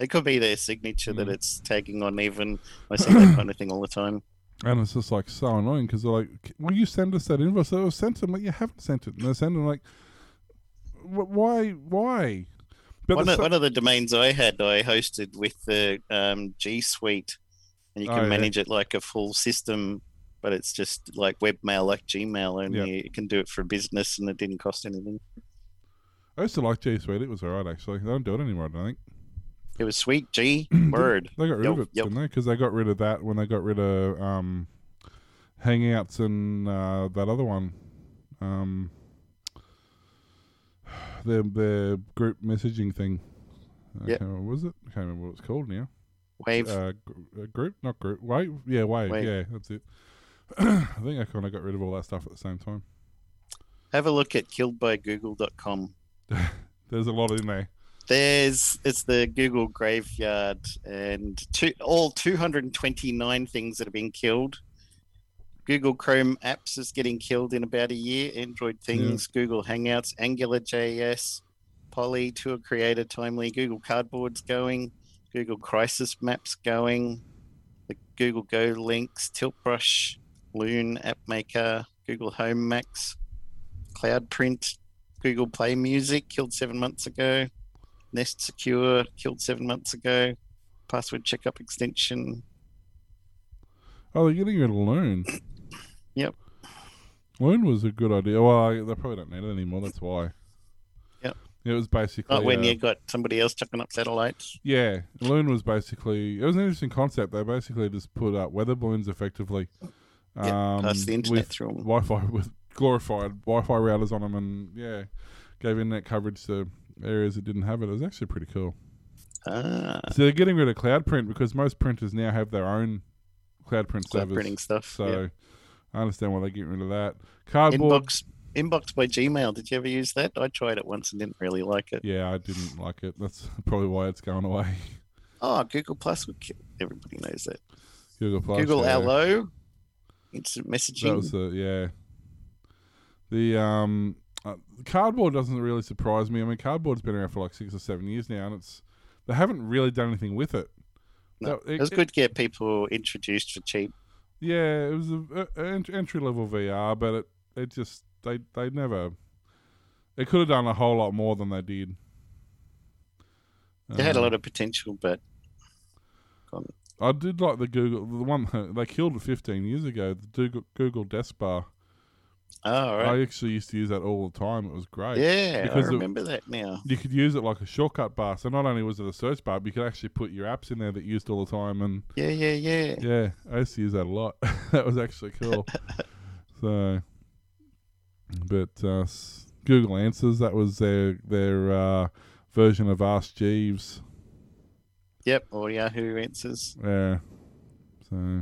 It could be their signature that it's tagging on even. I see that kind of thing all the time. And it's just like so annoying because they're like, will you send us that invoice? So I sent them, like, you haven't sent it. And they're sending like, why? Why? But one, the, of, one of the domains I had, I hosted with the um, G Suite. And you can oh, manage yeah. it like a full system, but it's just like webmail, like Gmail. Only yep. You can do it for business and it didn't cost anything. I used to like G Suite. It was all right, actually. They don't do it anymore, I don't think. It was sweet G word. They got rid yep, of it, yep. didn't they? Because they got rid of that when they got rid of um, Hangouts and uh, that other one. Um, their their group messaging thing. Yep. What was it? I can't remember what it's called now. Wave. Uh, group? Not group. Wave? Yeah, Wave. Wave. Yeah, that's it. I think I kind of got rid of all that stuff at the same time. Have a look at killed by google dot com. There's a lot in there. There's it's the Google graveyard and two, all two hundred twenty-nine things that have been killed. Google Chrome apps is getting killed in about a year. Android things, yeah. Google Hangouts, AngularJS, Poly, Tour Creator, Timely, Google Cardboard's going, Google Crisis Maps going, the Google Go links, Tiltbrush, Loon, AppMaker, Google Home Max, CloudPrint, Google Play Music killed seven months ago. Nest Secure killed seven months ago. Password Checkup extension. Oh, they're getting rid of Loon. Yep. Loon was a good idea. Well, they probably don't need it anymore. That's why. Yep. It was basically. Not when uh, you got somebody else chucking up satellites. Yeah, Loon was basically. It was an interesting concept. They basically just put up weather balloons effectively. Um, yep, the internet with through them. Wi-Fi with glorified Wi-Fi routers on them, and yeah, gave internet coverage to areas that didn't have it. It was actually pretty cool. Ah. So they're getting rid of CloudPrint because most printers now have their own CloudPrint servers. Printing stuff. So yep. I understand why they're getting rid of that. Cardboard. Inbox, inbox by Gmail. Did you ever use that? I tried it once and didn't really like it. Yeah, I didn't like it. That's probably why it's going away. Oh, Google Plus would kill. Everybody knows that. Google Plus. Google yeah. Allo. Instant messaging. That was the, yeah. The, um... Uh, cardboard doesn't really surprise me. I mean, cardboard's been around for like six or seven years now, and it's they haven't really done anything with it. No, so it, it was good to get people introduced for cheap. Yeah, it was an entry level V R, but it, it just they they never. It could have done a whole lot more than they did. They um, had a lot of potential, but. I did like the Google the one they killed it fifteen years ago. The Google, Google Deskbar. Oh, right. I actually used to use that all the time. It was great. Yeah, because I remember it, that now. You could use it like a shortcut bar. So not only was it a search bar, but you could actually put your apps in there that you used all the time. And yeah, yeah, yeah. Yeah, I used to use that a lot. That was actually cool. So, but uh, Google Answers, that was their their uh, version of Ask Jeeves. Yep, or Yahoo Answers. Yeah. So.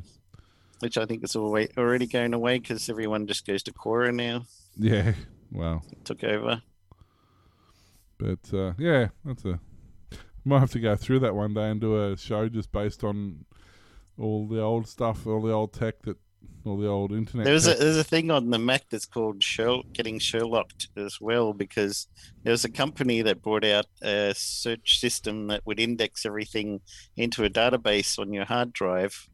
Which I think is already going away because everyone just goes to Quora now. Yeah, wow. It took over. But, uh, yeah, that's a... might have to go through that one day and do a show just based on all the old stuff, all the old tech that, all the old internet. There's a there's a thing on the Mac that's called Sherlock, getting Sherlocked as well, because there was a company that brought out a search system that would index everything into a database on your hard drive,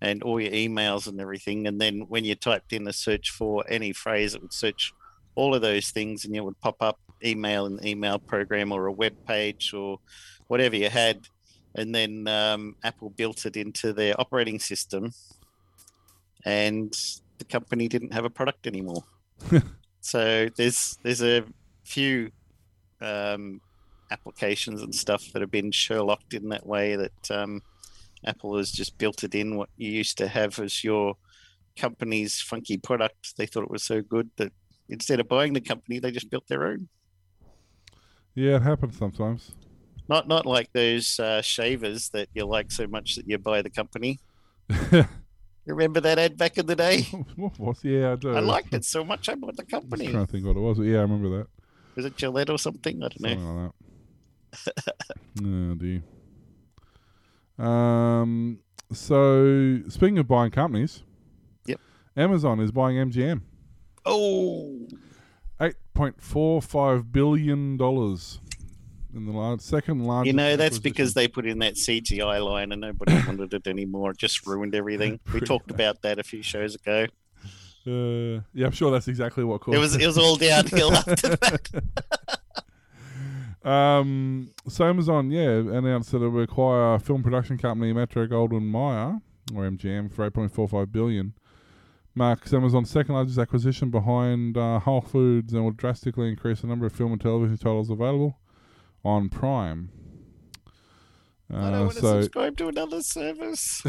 and all your emails and everything. And then when you typed in a search for any phrase, it would search all of those things, and it would pop up email, an email program, or a web page, or whatever you had. And then um, Apple built it into their operating system, and the company didn't have a product anymore. So there's there's a few um, applications and stuff that have been Sherlocked in that way, that um, Apple has just built it in. What you used to have as your company's funky product, they thought it was so good that instead of buying the company, they just built their own. Yeah, it happens sometimes. Not not like those uh, shavers that you like so much that you buy the company. Remember that ad back in the day? What was? Yeah, I do. I liked it so much I bought the company. I was trying to think what it was. Yeah, I remember that. Was it Gillette or something? I don't something know. Something like that. Oh, dear. Um, so, speaking of buying companies, yep. Amazon is buying M G M. Oh! eight point four five billion dollars. In the large, second largest. You know, that's because they put in that C G I line and nobody wanted it anymore. It just ruined everything. We talked about that a few shows ago. Uh, yeah, I'm sure that's exactly what caused it. Was, it was all downhill after that. um, so Amazon, yeah, announced that it would acquire film production company Metro-Goldwyn-Mayer, or M G M, for eight point four five billion dollars. Marks Amazon's second largest acquisition behind uh, Whole Foods, and will drastically increase the number of film and television titles available on Prime. Uh, I don't want to so... subscribe to another service.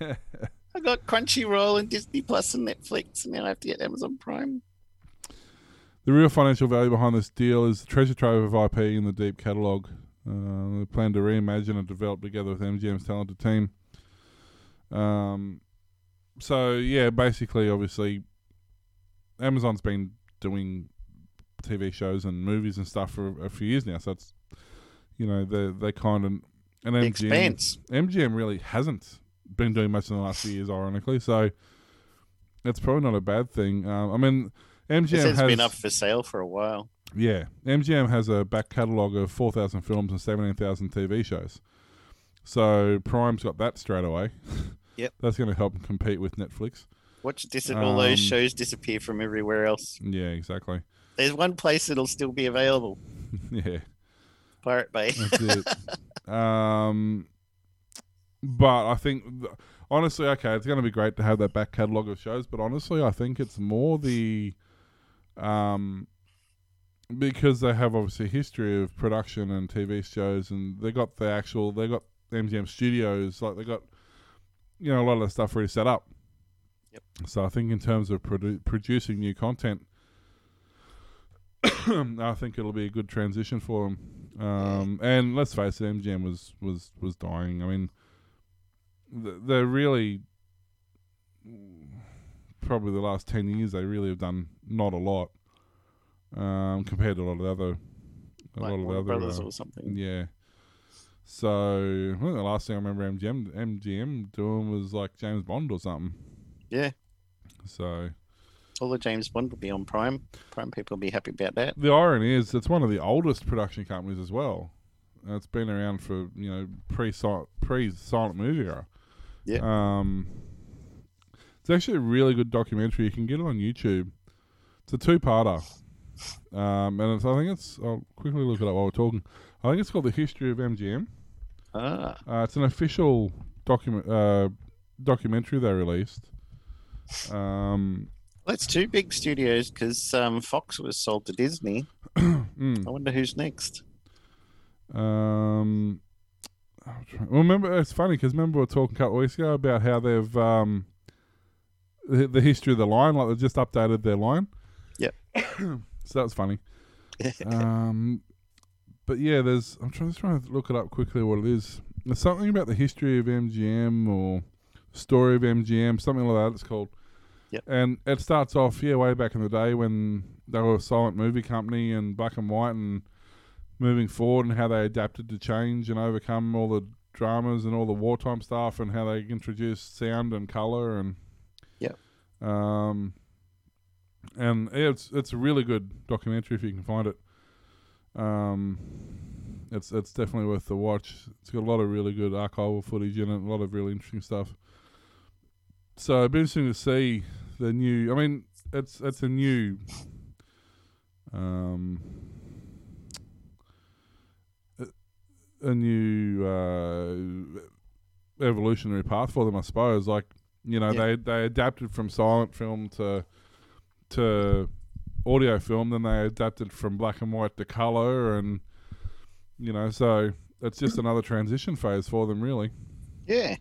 I got Crunchyroll and Disney Plus and Netflix, and now I have to get Amazon Prime. The real financial value behind this deal is the treasure trove of I P in the deep catalog. Uh, they plan to reimagine and develop together with M G M's talented team. Um, so yeah, basically, obviously, Amazon's been doing T V shows and movies and stuff for a few years now, so it's, you know, they they kind of, and M G M, expense. M G M really hasn't been doing much in the last few years, ironically. So that's probably not a bad thing. Um, I mean, M G M has been up for sale for a while. Yeah, M G M has a back catalogue of four thousand films and seventeen thousand T V shows. So Prime's got that straight away. Yep, that's going to help them compete with Netflix. Watch this, and um, all those shows disappear from everywhere else. Yeah, exactly. There's one place that'll still be available. Yeah. Pirate Bay. That's it. Um, but I think, honestly, okay, it's going to be great to have that back catalogue of shows, but honestly, I think it's more the, um, because they have obviously a history of production and T V shows, and they got the actual, they got M G M Studios, like they got, you know, a lot of the stuff already set up. Yep. So I think in terms of produ- producing new content, I think it'll be a good transition for them. Um, and let's face it, M G M was, was, was dying. I mean, they're really, probably the last ten years, they really have done not a lot um, compared to a lot of the other. A like lot of the other Brothers uh, or something. Yeah. So, I think the last thing I remember M G M, M G M doing was like James Bond or something. Yeah. So... all the James Bond will be on Prime. Prime people will be happy about that. The irony is it's one of the oldest production companies as well. Uh, it's been around for, you know, pre-silent, pre-silent movie era. Yeah. Um, it's actually a really good documentary. You can get it on YouTube. It's a two-parter. Um, and it's, I think it's... I'll quickly look it up while we're talking. I think it's called The History of M G M. Ah. Uh, it's an official document uh, documentary they released. Um... That's two big studios, because um, Fox was sold to Disney. mm. I wonder who's next. Um, I'm trying, well, remember, it's funny because remember we were talking a couple of weeks ago about how they've um, the, the history of the line, like they just updated their line. Yep. So that was funny. um, but yeah, there's. I'm trying, just trying to look it up quickly what it is. There's something about the history of M G M or story of M G M, something like that. It's called. Yep. And it starts off, yeah, way back in the day when they were a silent movie company and black and white and moving forward and how they adapted to change and overcome all the dramas and all the wartime stuff and how they introduce sound and color and yeah, um, and it's it's a really good documentary if you can find it. Um, it's it's definitely worth the watch. It's got a lot of really good archival footage in it, a lot of really interesting stuff. So it'd be interesting to see the new. I mean, it's it's a new. Um, a new uh, evolutionary path for them, I suppose. Like, you know, yeah. they, they adapted from silent film to to audio film, then they adapted from black and white to colour, and, you know, so it's just another transition phase for them, really. Yeah.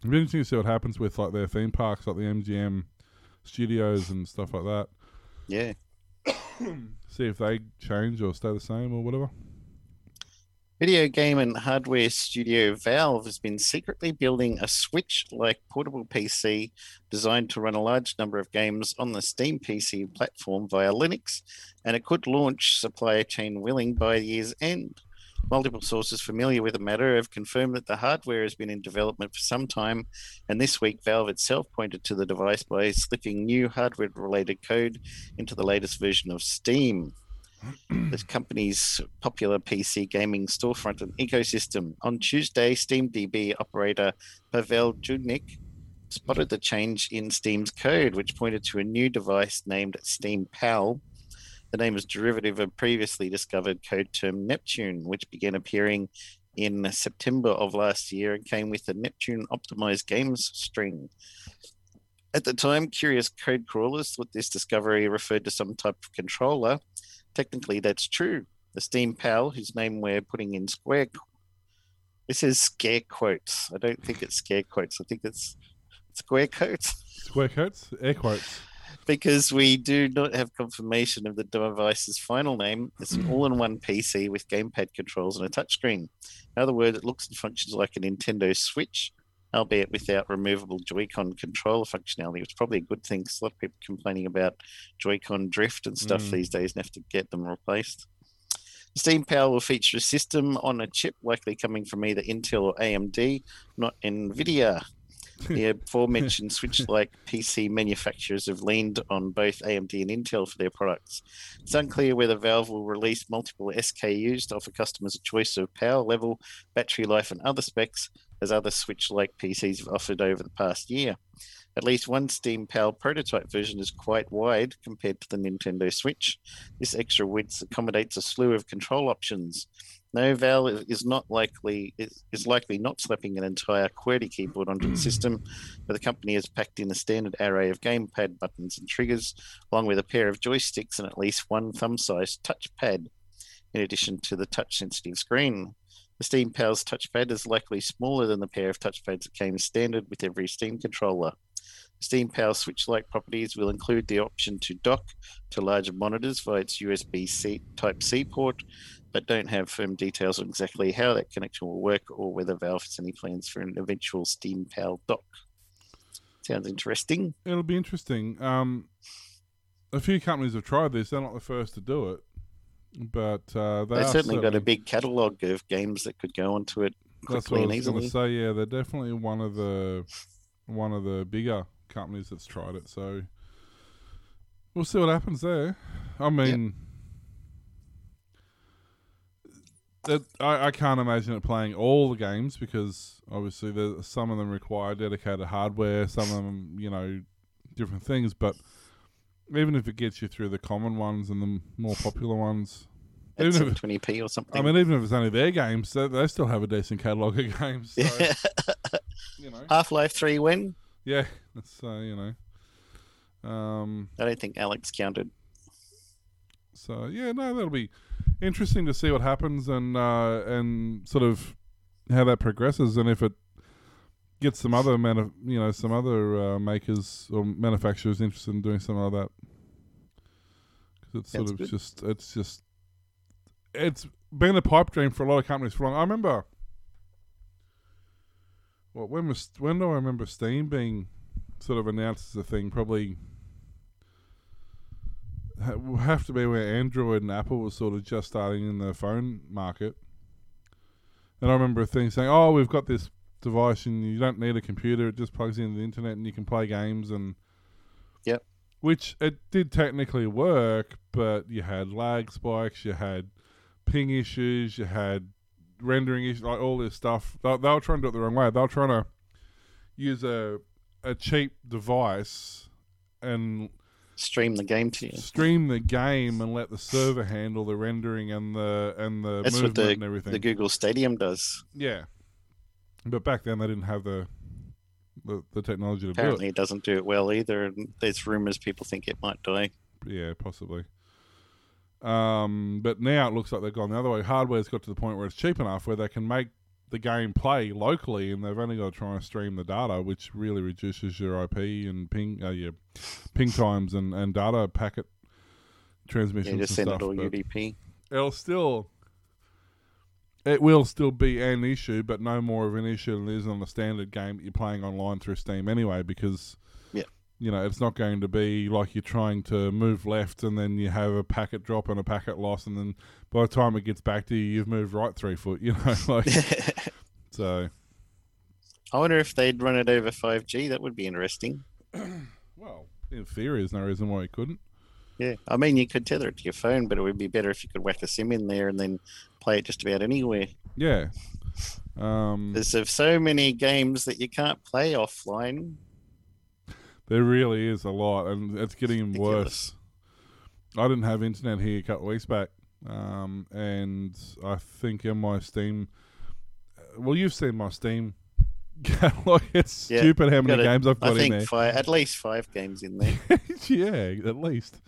It'd be interesting to see what happens with, like, their theme parks, like the M G M studios and stuff like that. Yeah. See if they change or stay the same or whatever. Video game and hardware studio Valve has been secretly building a Switch-like portable P C designed to run a large number of games on the Steam P C platform via Linux, and it could launch, supply chain willing, by year's end. Multiple sources familiar with the matter have confirmed that the hardware has been in development for some time, and this week Valve itself pointed to the device by slipping new hardware-related code into the latest version of Steam. The company's popular P C gaming storefront and ecosystem. On Tuesday, SteamDB operator Pavel Judnik spotted the change in Steam's code, which pointed to a new device named SteamPal. The name is derivative of previously discovered code term Neptune, which began appearing in September of last year and came with a Neptune-optimized games string. At the time, curious code crawlers thought this discovery referred to some type of controller. Technically, that's true. The Steam Pal, whose name we're putting in square, this is scare quotes. I don't think it's scare quotes. I think it's square quotes. Square quotes? Air quotes. Because we do not have confirmation of the device's final name. It's an all-in-one P C with gamepad controls and a touchscreen. In other words, it looks and functions like a Nintendo Switch, albeit without removable Joy-Con controller functionality. It's probably a good thing because a lot of people are complaining about Joy-Con drift and stuff mm. these days and have to get them replaced. Steam Power will feature a system on a chip, likely coming from either Intel or A M D, not NVIDIA. The aforementioned Switch-like P C manufacturers have leaned on both A M D and Intel for their products. It's unclear whether Valve will release multiple S K Us to offer customers a choice of power level, battery life, and other specs, as other Switch-like P Cs have offered over the past year. At least one SteamPal prototype version is quite wide compared to the Nintendo Switch. This extra width accommodates a slew of control options. No, Valve is not likely is likely not slapping an entire QWERTY keyboard onto the system, but the company has packed in a standard array of gamepad buttons and triggers, along with a pair of joysticks and at least one thumb-sized touchpad, in addition to the touch-sensitive screen. The Steam Pal's touchpad is likely smaller than the pair of touchpads that came standard with every Steam controller. Steam Pal's Switch-like properties will include the option to dock to larger monitors via its U S B-C Type-C port, but don't have firm details on exactly how that connection will work or whether Valve has any plans for an eventual Steam Pal dock. Sounds interesting. It'll be interesting. Um, a few companies have tried this. They're not the first to do it, but uh, they they've certainly, certainly got a big catalogue of games that could go onto it quickly and easily. That's what I was going to say. Yeah, they're definitely one of the one of the bigger companies that's tried it. So we'll see what happens there. I mean. Yep. It, I, I can't imagine it playing all the games because obviously there's, some of them require dedicated hardware, some of them, you know, different things. But even if it gets you through the common ones and the more popular ones, even if twenty p or something. I mean, even if it's only their games, they, they still have a decent catalogue of games. So, yeah. You know. Half-Life three win. Yeah, that's uh, you know. Um, I don't think Alex counted. So yeah, no, that'll be. Interesting to see what happens and uh, and sort of how that progresses, and if it gets some other manu- you know some other uh, makers or manufacturers interested in doing something like that, because it's That's sort of good. just it's just it's been a pipe dream for a lot of companies for long. I remember well, when was when do I remember Steam being sort of announced as a thing? Probably. Will have to be where Android and Apple were sort of just starting in the phone market, And I remember a thing saying, oh, we've got this device and you don't need a computer, it just plugs into the internet and you can play games. And yep. Which it did technically work, but you had lag spikes, you had ping issues, you had rendering issues, like all this stuff. They, they were trying to do it the wrong way. They were trying to use a a cheap device and stream the game to you. Stream the game and let the server handle the rendering and the and the That's movement what the, and everything. The Google Stadium does. Yeah, but back then they didn't have the the, the technology to Apparently do it. Apparently, it doesn't do it well either. There's rumors people think it might die. Yeah, possibly. Um, but now it looks like they've gone the other way. Hardware's got to the point where it's cheap enough where they can make the game play locally, and they've only got to try and stream the data, which really reduces your I P and ping, uh, yeah, ping times and, and data packet transmissions. Yeah, just and send stuff, it all U D P. It'll still, it will still be an issue, but no more of an issue than it is on the standard game that you're playing online through Steam anyway, because. You know, it's not going to be like you're trying to move left and then you have a packet drop and a packet loss, and then by the time it gets back to you, you've moved right three foot, you know. Like, so. I wonder if they'd run it over five G. That would be interesting. Well, in theory, there's no reason why you couldn't. Yeah. I mean, you could tether it to your phone, but it would be better if you could whack a SIM in there and then play it just about anywhere. Yeah. Um, There's so many games that you can't play offline. There really is a lot, and it's getting worse. I didn't have internet here a couple of weeks back, um, and I think in my Steam... Well, you've seen my Steam catalog. It's yeah, stupid how many games a, I've got I think in there. Five, at least five games in there. Yeah, at least.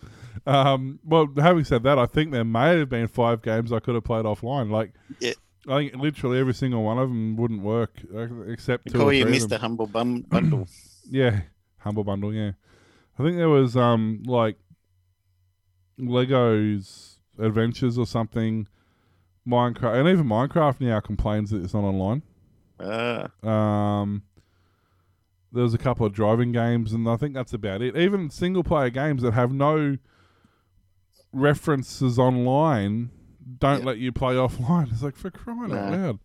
Um, well, having said that, I think there may have been five games I could have played offline. Like, yeah. I think literally every single one of them wouldn't work, except... They call you Mister Humble Bundle. Yeah. Humble Bundle, yeah. I think there was um like Lego's Adventures or something, Minecraft, and even Minecraft now complains that it's not online. Uh. Um, there was a couple of driving games, and I think that's about it. Even single player games that have no references online don't yeah. let you play offline. It's like, for crying no. out loud.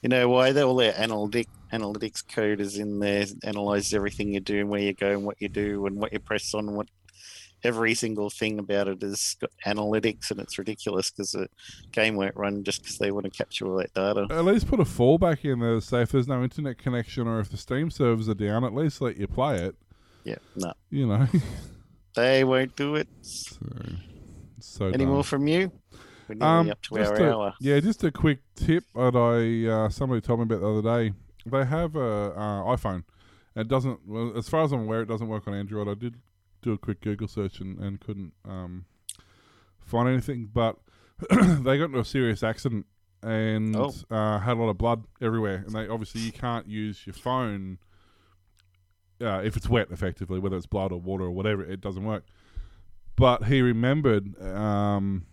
You know why? All their analytic, analytics code is in there, analyzes everything you do and where you go and what you do and what you press on. What every single thing about it has got analytics, and it's ridiculous because the game won't run just because they want to capture all that data. At least put a fallback in there to say if there's no internet connection or if the Steam servers are down, at least let you play it. Yeah, no. You know. They won't do it. So, so Any dumb. more from you? We're nearly um, up to our a, hour. Yeah, just a quick tip that I uh, somebody told me about the other day. They have a uh, iPhone. It doesn't, well, as far as I'm aware, it doesn't work on Android. I did do a quick Google search and, and couldn't um, find anything, but they got into a serious accident and oh. uh, had a lot of blood everywhere. And they obviously you can't use your phone uh, if it's wet, effectively, whether it's blood or water or whatever. It doesn't work. But he remembered. Um,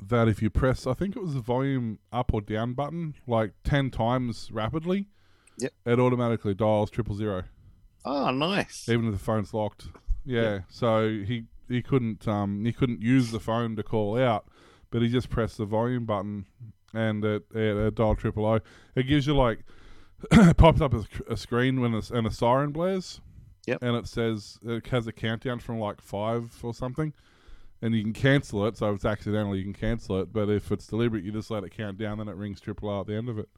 that if you press, I think it was the volume up or down button, like ten times rapidly, yep. it automatically dials triple zero. Oh, nice. Even if the phone's locked. Yeah. Yep. So he, he couldn't um he couldn't use the phone to call out, but he just pressed the volume button and it, it, it dialed triple O. It gives you like, it pops up a, a screen when it's, and a siren blares. Yep. And it says, it has a countdown from like five or something. And you can cancel it, so if it's accidental, you can cancel it. But if it's deliberate, you just let it count down, then it rings triple R at the end of it.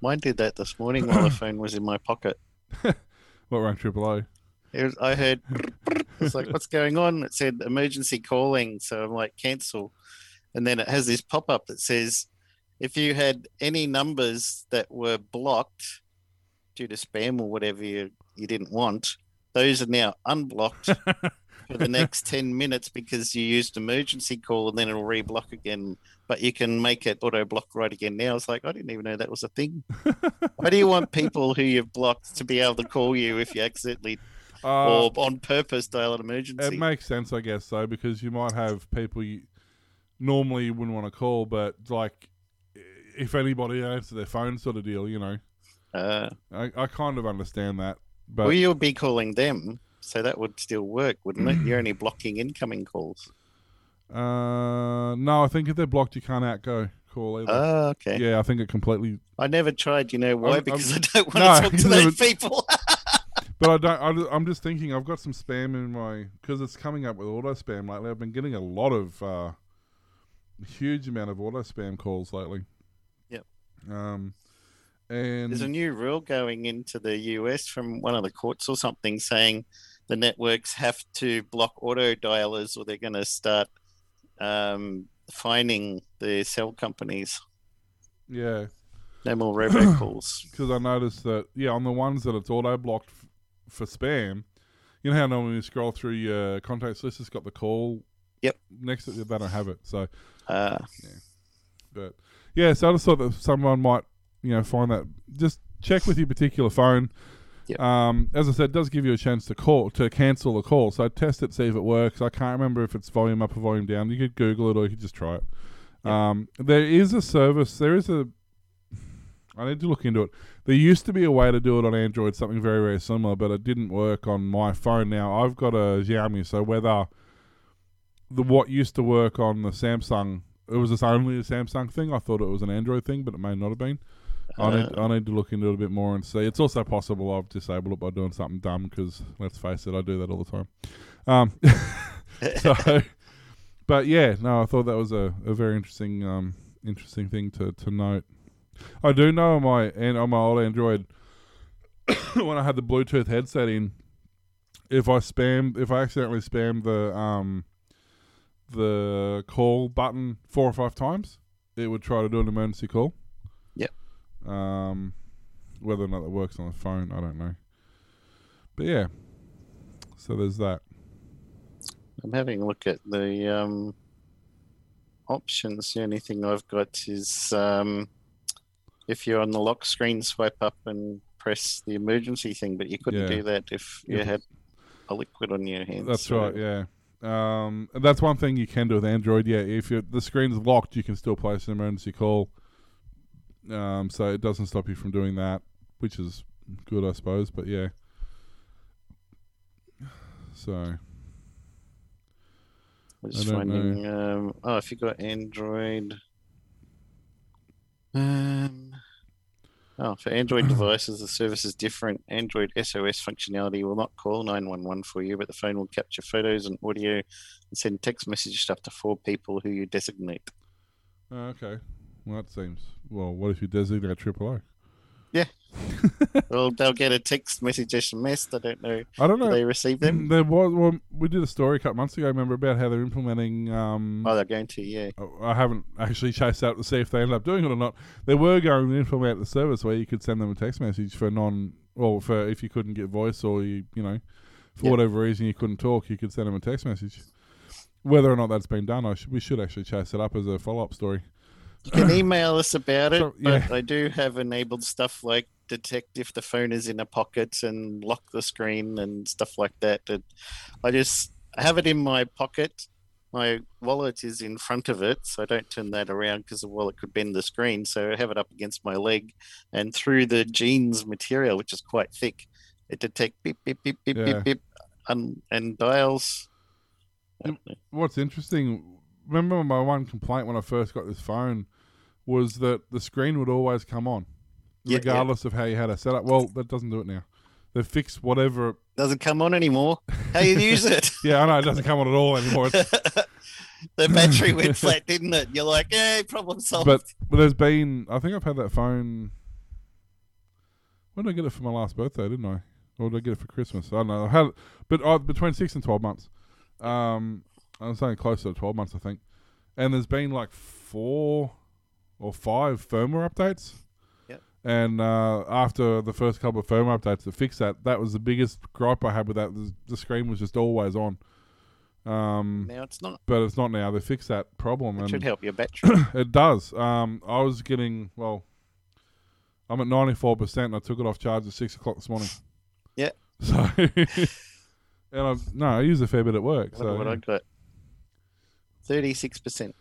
Mine did that this morning while the phone was in my pocket. What rang triple O? It was, I heard, it's like, what's going on? It said emergency calling, so I'm like, cancel. And then it has this pop-up that says, if you had any numbers that were blocked due to spam or whatever you, you didn't want, those are now unblocked. For the next ten minutes, because you used emergency call, and then it'll reblock again. But you can make it auto block right again now. It's like, I didn't even know that was a thing. Why do you want people who you've blocked to be able to call you if you accidentally uh, or on purpose dial an emergency? It makes sense, I guess, though, because you might have people you normally you wouldn't want to call, but like if anybody answers their phone, sort of deal, you know. Uh, I, I kind of understand that, but well, you'll be calling them. So that would still work, wouldn't it? You're only blocking incoming calls. Uh, no, I think if they're blocked, you can't outgo cool either. Oh, uh, okay. Yeah, I think it completely... I never tried, you know why? I'm, because I'm... I don't want no, to talk to those people. But I don't, I, I'm just thinking, I've got some spam in my... Because it's coming up with auto-spam lately. I've been getting a lot of... Uh, huge amount of auto-spam calls lately. Yep. Um, and there's a new rule going into the U S from one of the courts or something saying the networks have to block auto-dialers or they're going to start... Um, fining the cell companies. Yeah. No more robocalls. Because I noticed that, yeah, on the ones that it's auto-blocked f- for spam, you know how normally you scroll through your contacts list, it's got the call. Yep. Next to it, they don't have it. So, uh, yeah. But, yeah, so I just thought that someone might, you know, find that. Just check with your particular phone. Yep. Um, as I said, it does give you a chance to call to cancel the call. So test it, see if it works. I can't remember if it's volume up or volume down. You could Google it or you could just try it. Yep. Um, there is a service. There is a... I need to look into it. There used to be a way to do it on Android, something very, very similar, but it didn't work on my phone now. I've got a Xiaomi, so whether the what used to work on the Samsung... It was this only a Samsung thing. I thought it was an Android thing, but it may not have been. I need, I need to look into it a bit more and see. It's also possible I've disabled it by doing something dumb because, let's face it, I do that all the time. Um, so, but, yeah, no, I thought that was a, a very interesting um, interesting thing to, to note. I do know on my, and on my old Android, when I had the Bluetooth headset in, if I spammed, if I accidentally spammed the, um, the call button four or five times, it would try to do an emergency call. Um, whether or not it works on the phone, I don't know. But yeah, so there's that. I'm having a look at the um, options. The only thing I've got is um, if you're on the lock screen, swipe up and press the emergency thing, but you couldn't yeah. do that if you yeah. had a liquid on your hands. That's right, yeah. Um, and that's one thing you can do with Android, yeah. If you're, the screen's locked, you can still place an emergency call. Um, so it doesn't stop you from doing that, which is good, I suppose. But yeah, so I was finding. Um, oh, if you got Android, um, oh, for Android devices, the service is different. Android S O S functionality will not call nine one one for you, but the phone will capture photos and audio and send text message stuff to four people who you designate. Uh, okay. Well, that seems... Well, what if you designate triple O? Yeah. Well, they'll get a text message S M S. I don't know. I don't know. Do they receive them? There was, well, we did a story a couple months ago, remember, about how they're implementing... Um, oh, they're going to, yeah. I haven't actually chased out to see if they end up doing it or not. They were going to implement the service where you could send them a text message for non... Well, for if you couldn't get voice or, you you know, for yep. whatever reason you couldn't talk, you could send them a text message. Whether or not that's been done, I sh- we should actually chase it up as a follow-up story. You can email us about it, so, yeah. but I do have enabled stuff like detect if the phone is in a pocket and lock the screen and stuff like that. And I just I have it in my pocket. My wallet is in front of it, so I don't turn that around because the wallet could bend the screen. So I have it up against my leg, and through the jeans material, which is quite thick, it detects beep, beep, beep, beep, yeah. beep, beep, and, and dials. What's interesting... Remember my one complaint when I first got this phone was that the screen would always come on, yeah, regardless yeah. of how you had it set up. Well, that doesn't do it now. They fixed whatever. Doesn't come on anymore. How you use it? Yeah, I know. It doesn't come on at all anymore. The battery went flat, didn't it? You're like, hey, problem solved. But, but there's been, I think I've had that phone. When did I get it for my last birthday, didn't I? Or did I get it for Christmas? I don't know. I had it, but uh, between six and twelve months. Um... I'm saying closer to twelve months, I think. And there's been like four or five firmware updates. Yep. And uh, after the first couple of firmware updates to fix that, that was the biggest gripe I had with that. The screen was just always on. Um, now it's not. But it's not now. They fixed that problem. It and should help your battery. It does. Um, I was getting, well, I'm at ninety-four percent and I took it off charge at six o'clock this morning. Yeah. So, and I no, I use a fair bit at work. I so, what yeah. I got. Thirty-six percent.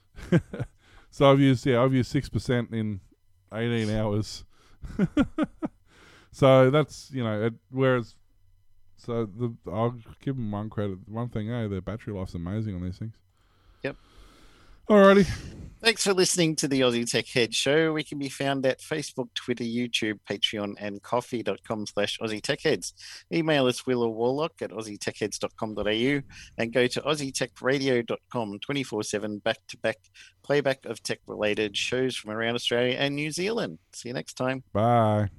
So I've used yeah, I've used six percent in eighteen hours. So that's you know, it, whereas so the I'll give them one credit, one thing. Hey, their battery life's amazing on these things. Yep. Alrighty. Thanks for listening to the Aussie Tech Head Show. We can be found at Facebook, Twitter, YouTube, Patreon, and coffee.com slash Aussie Tech Heads. Email us Willow Warlock at aussie tech heads dot com dot a u and go to aussie tech radio dot com twenty-four seven back-to-back playback of tech-related shows from around Australia and New Zealand. See you next time. Bye.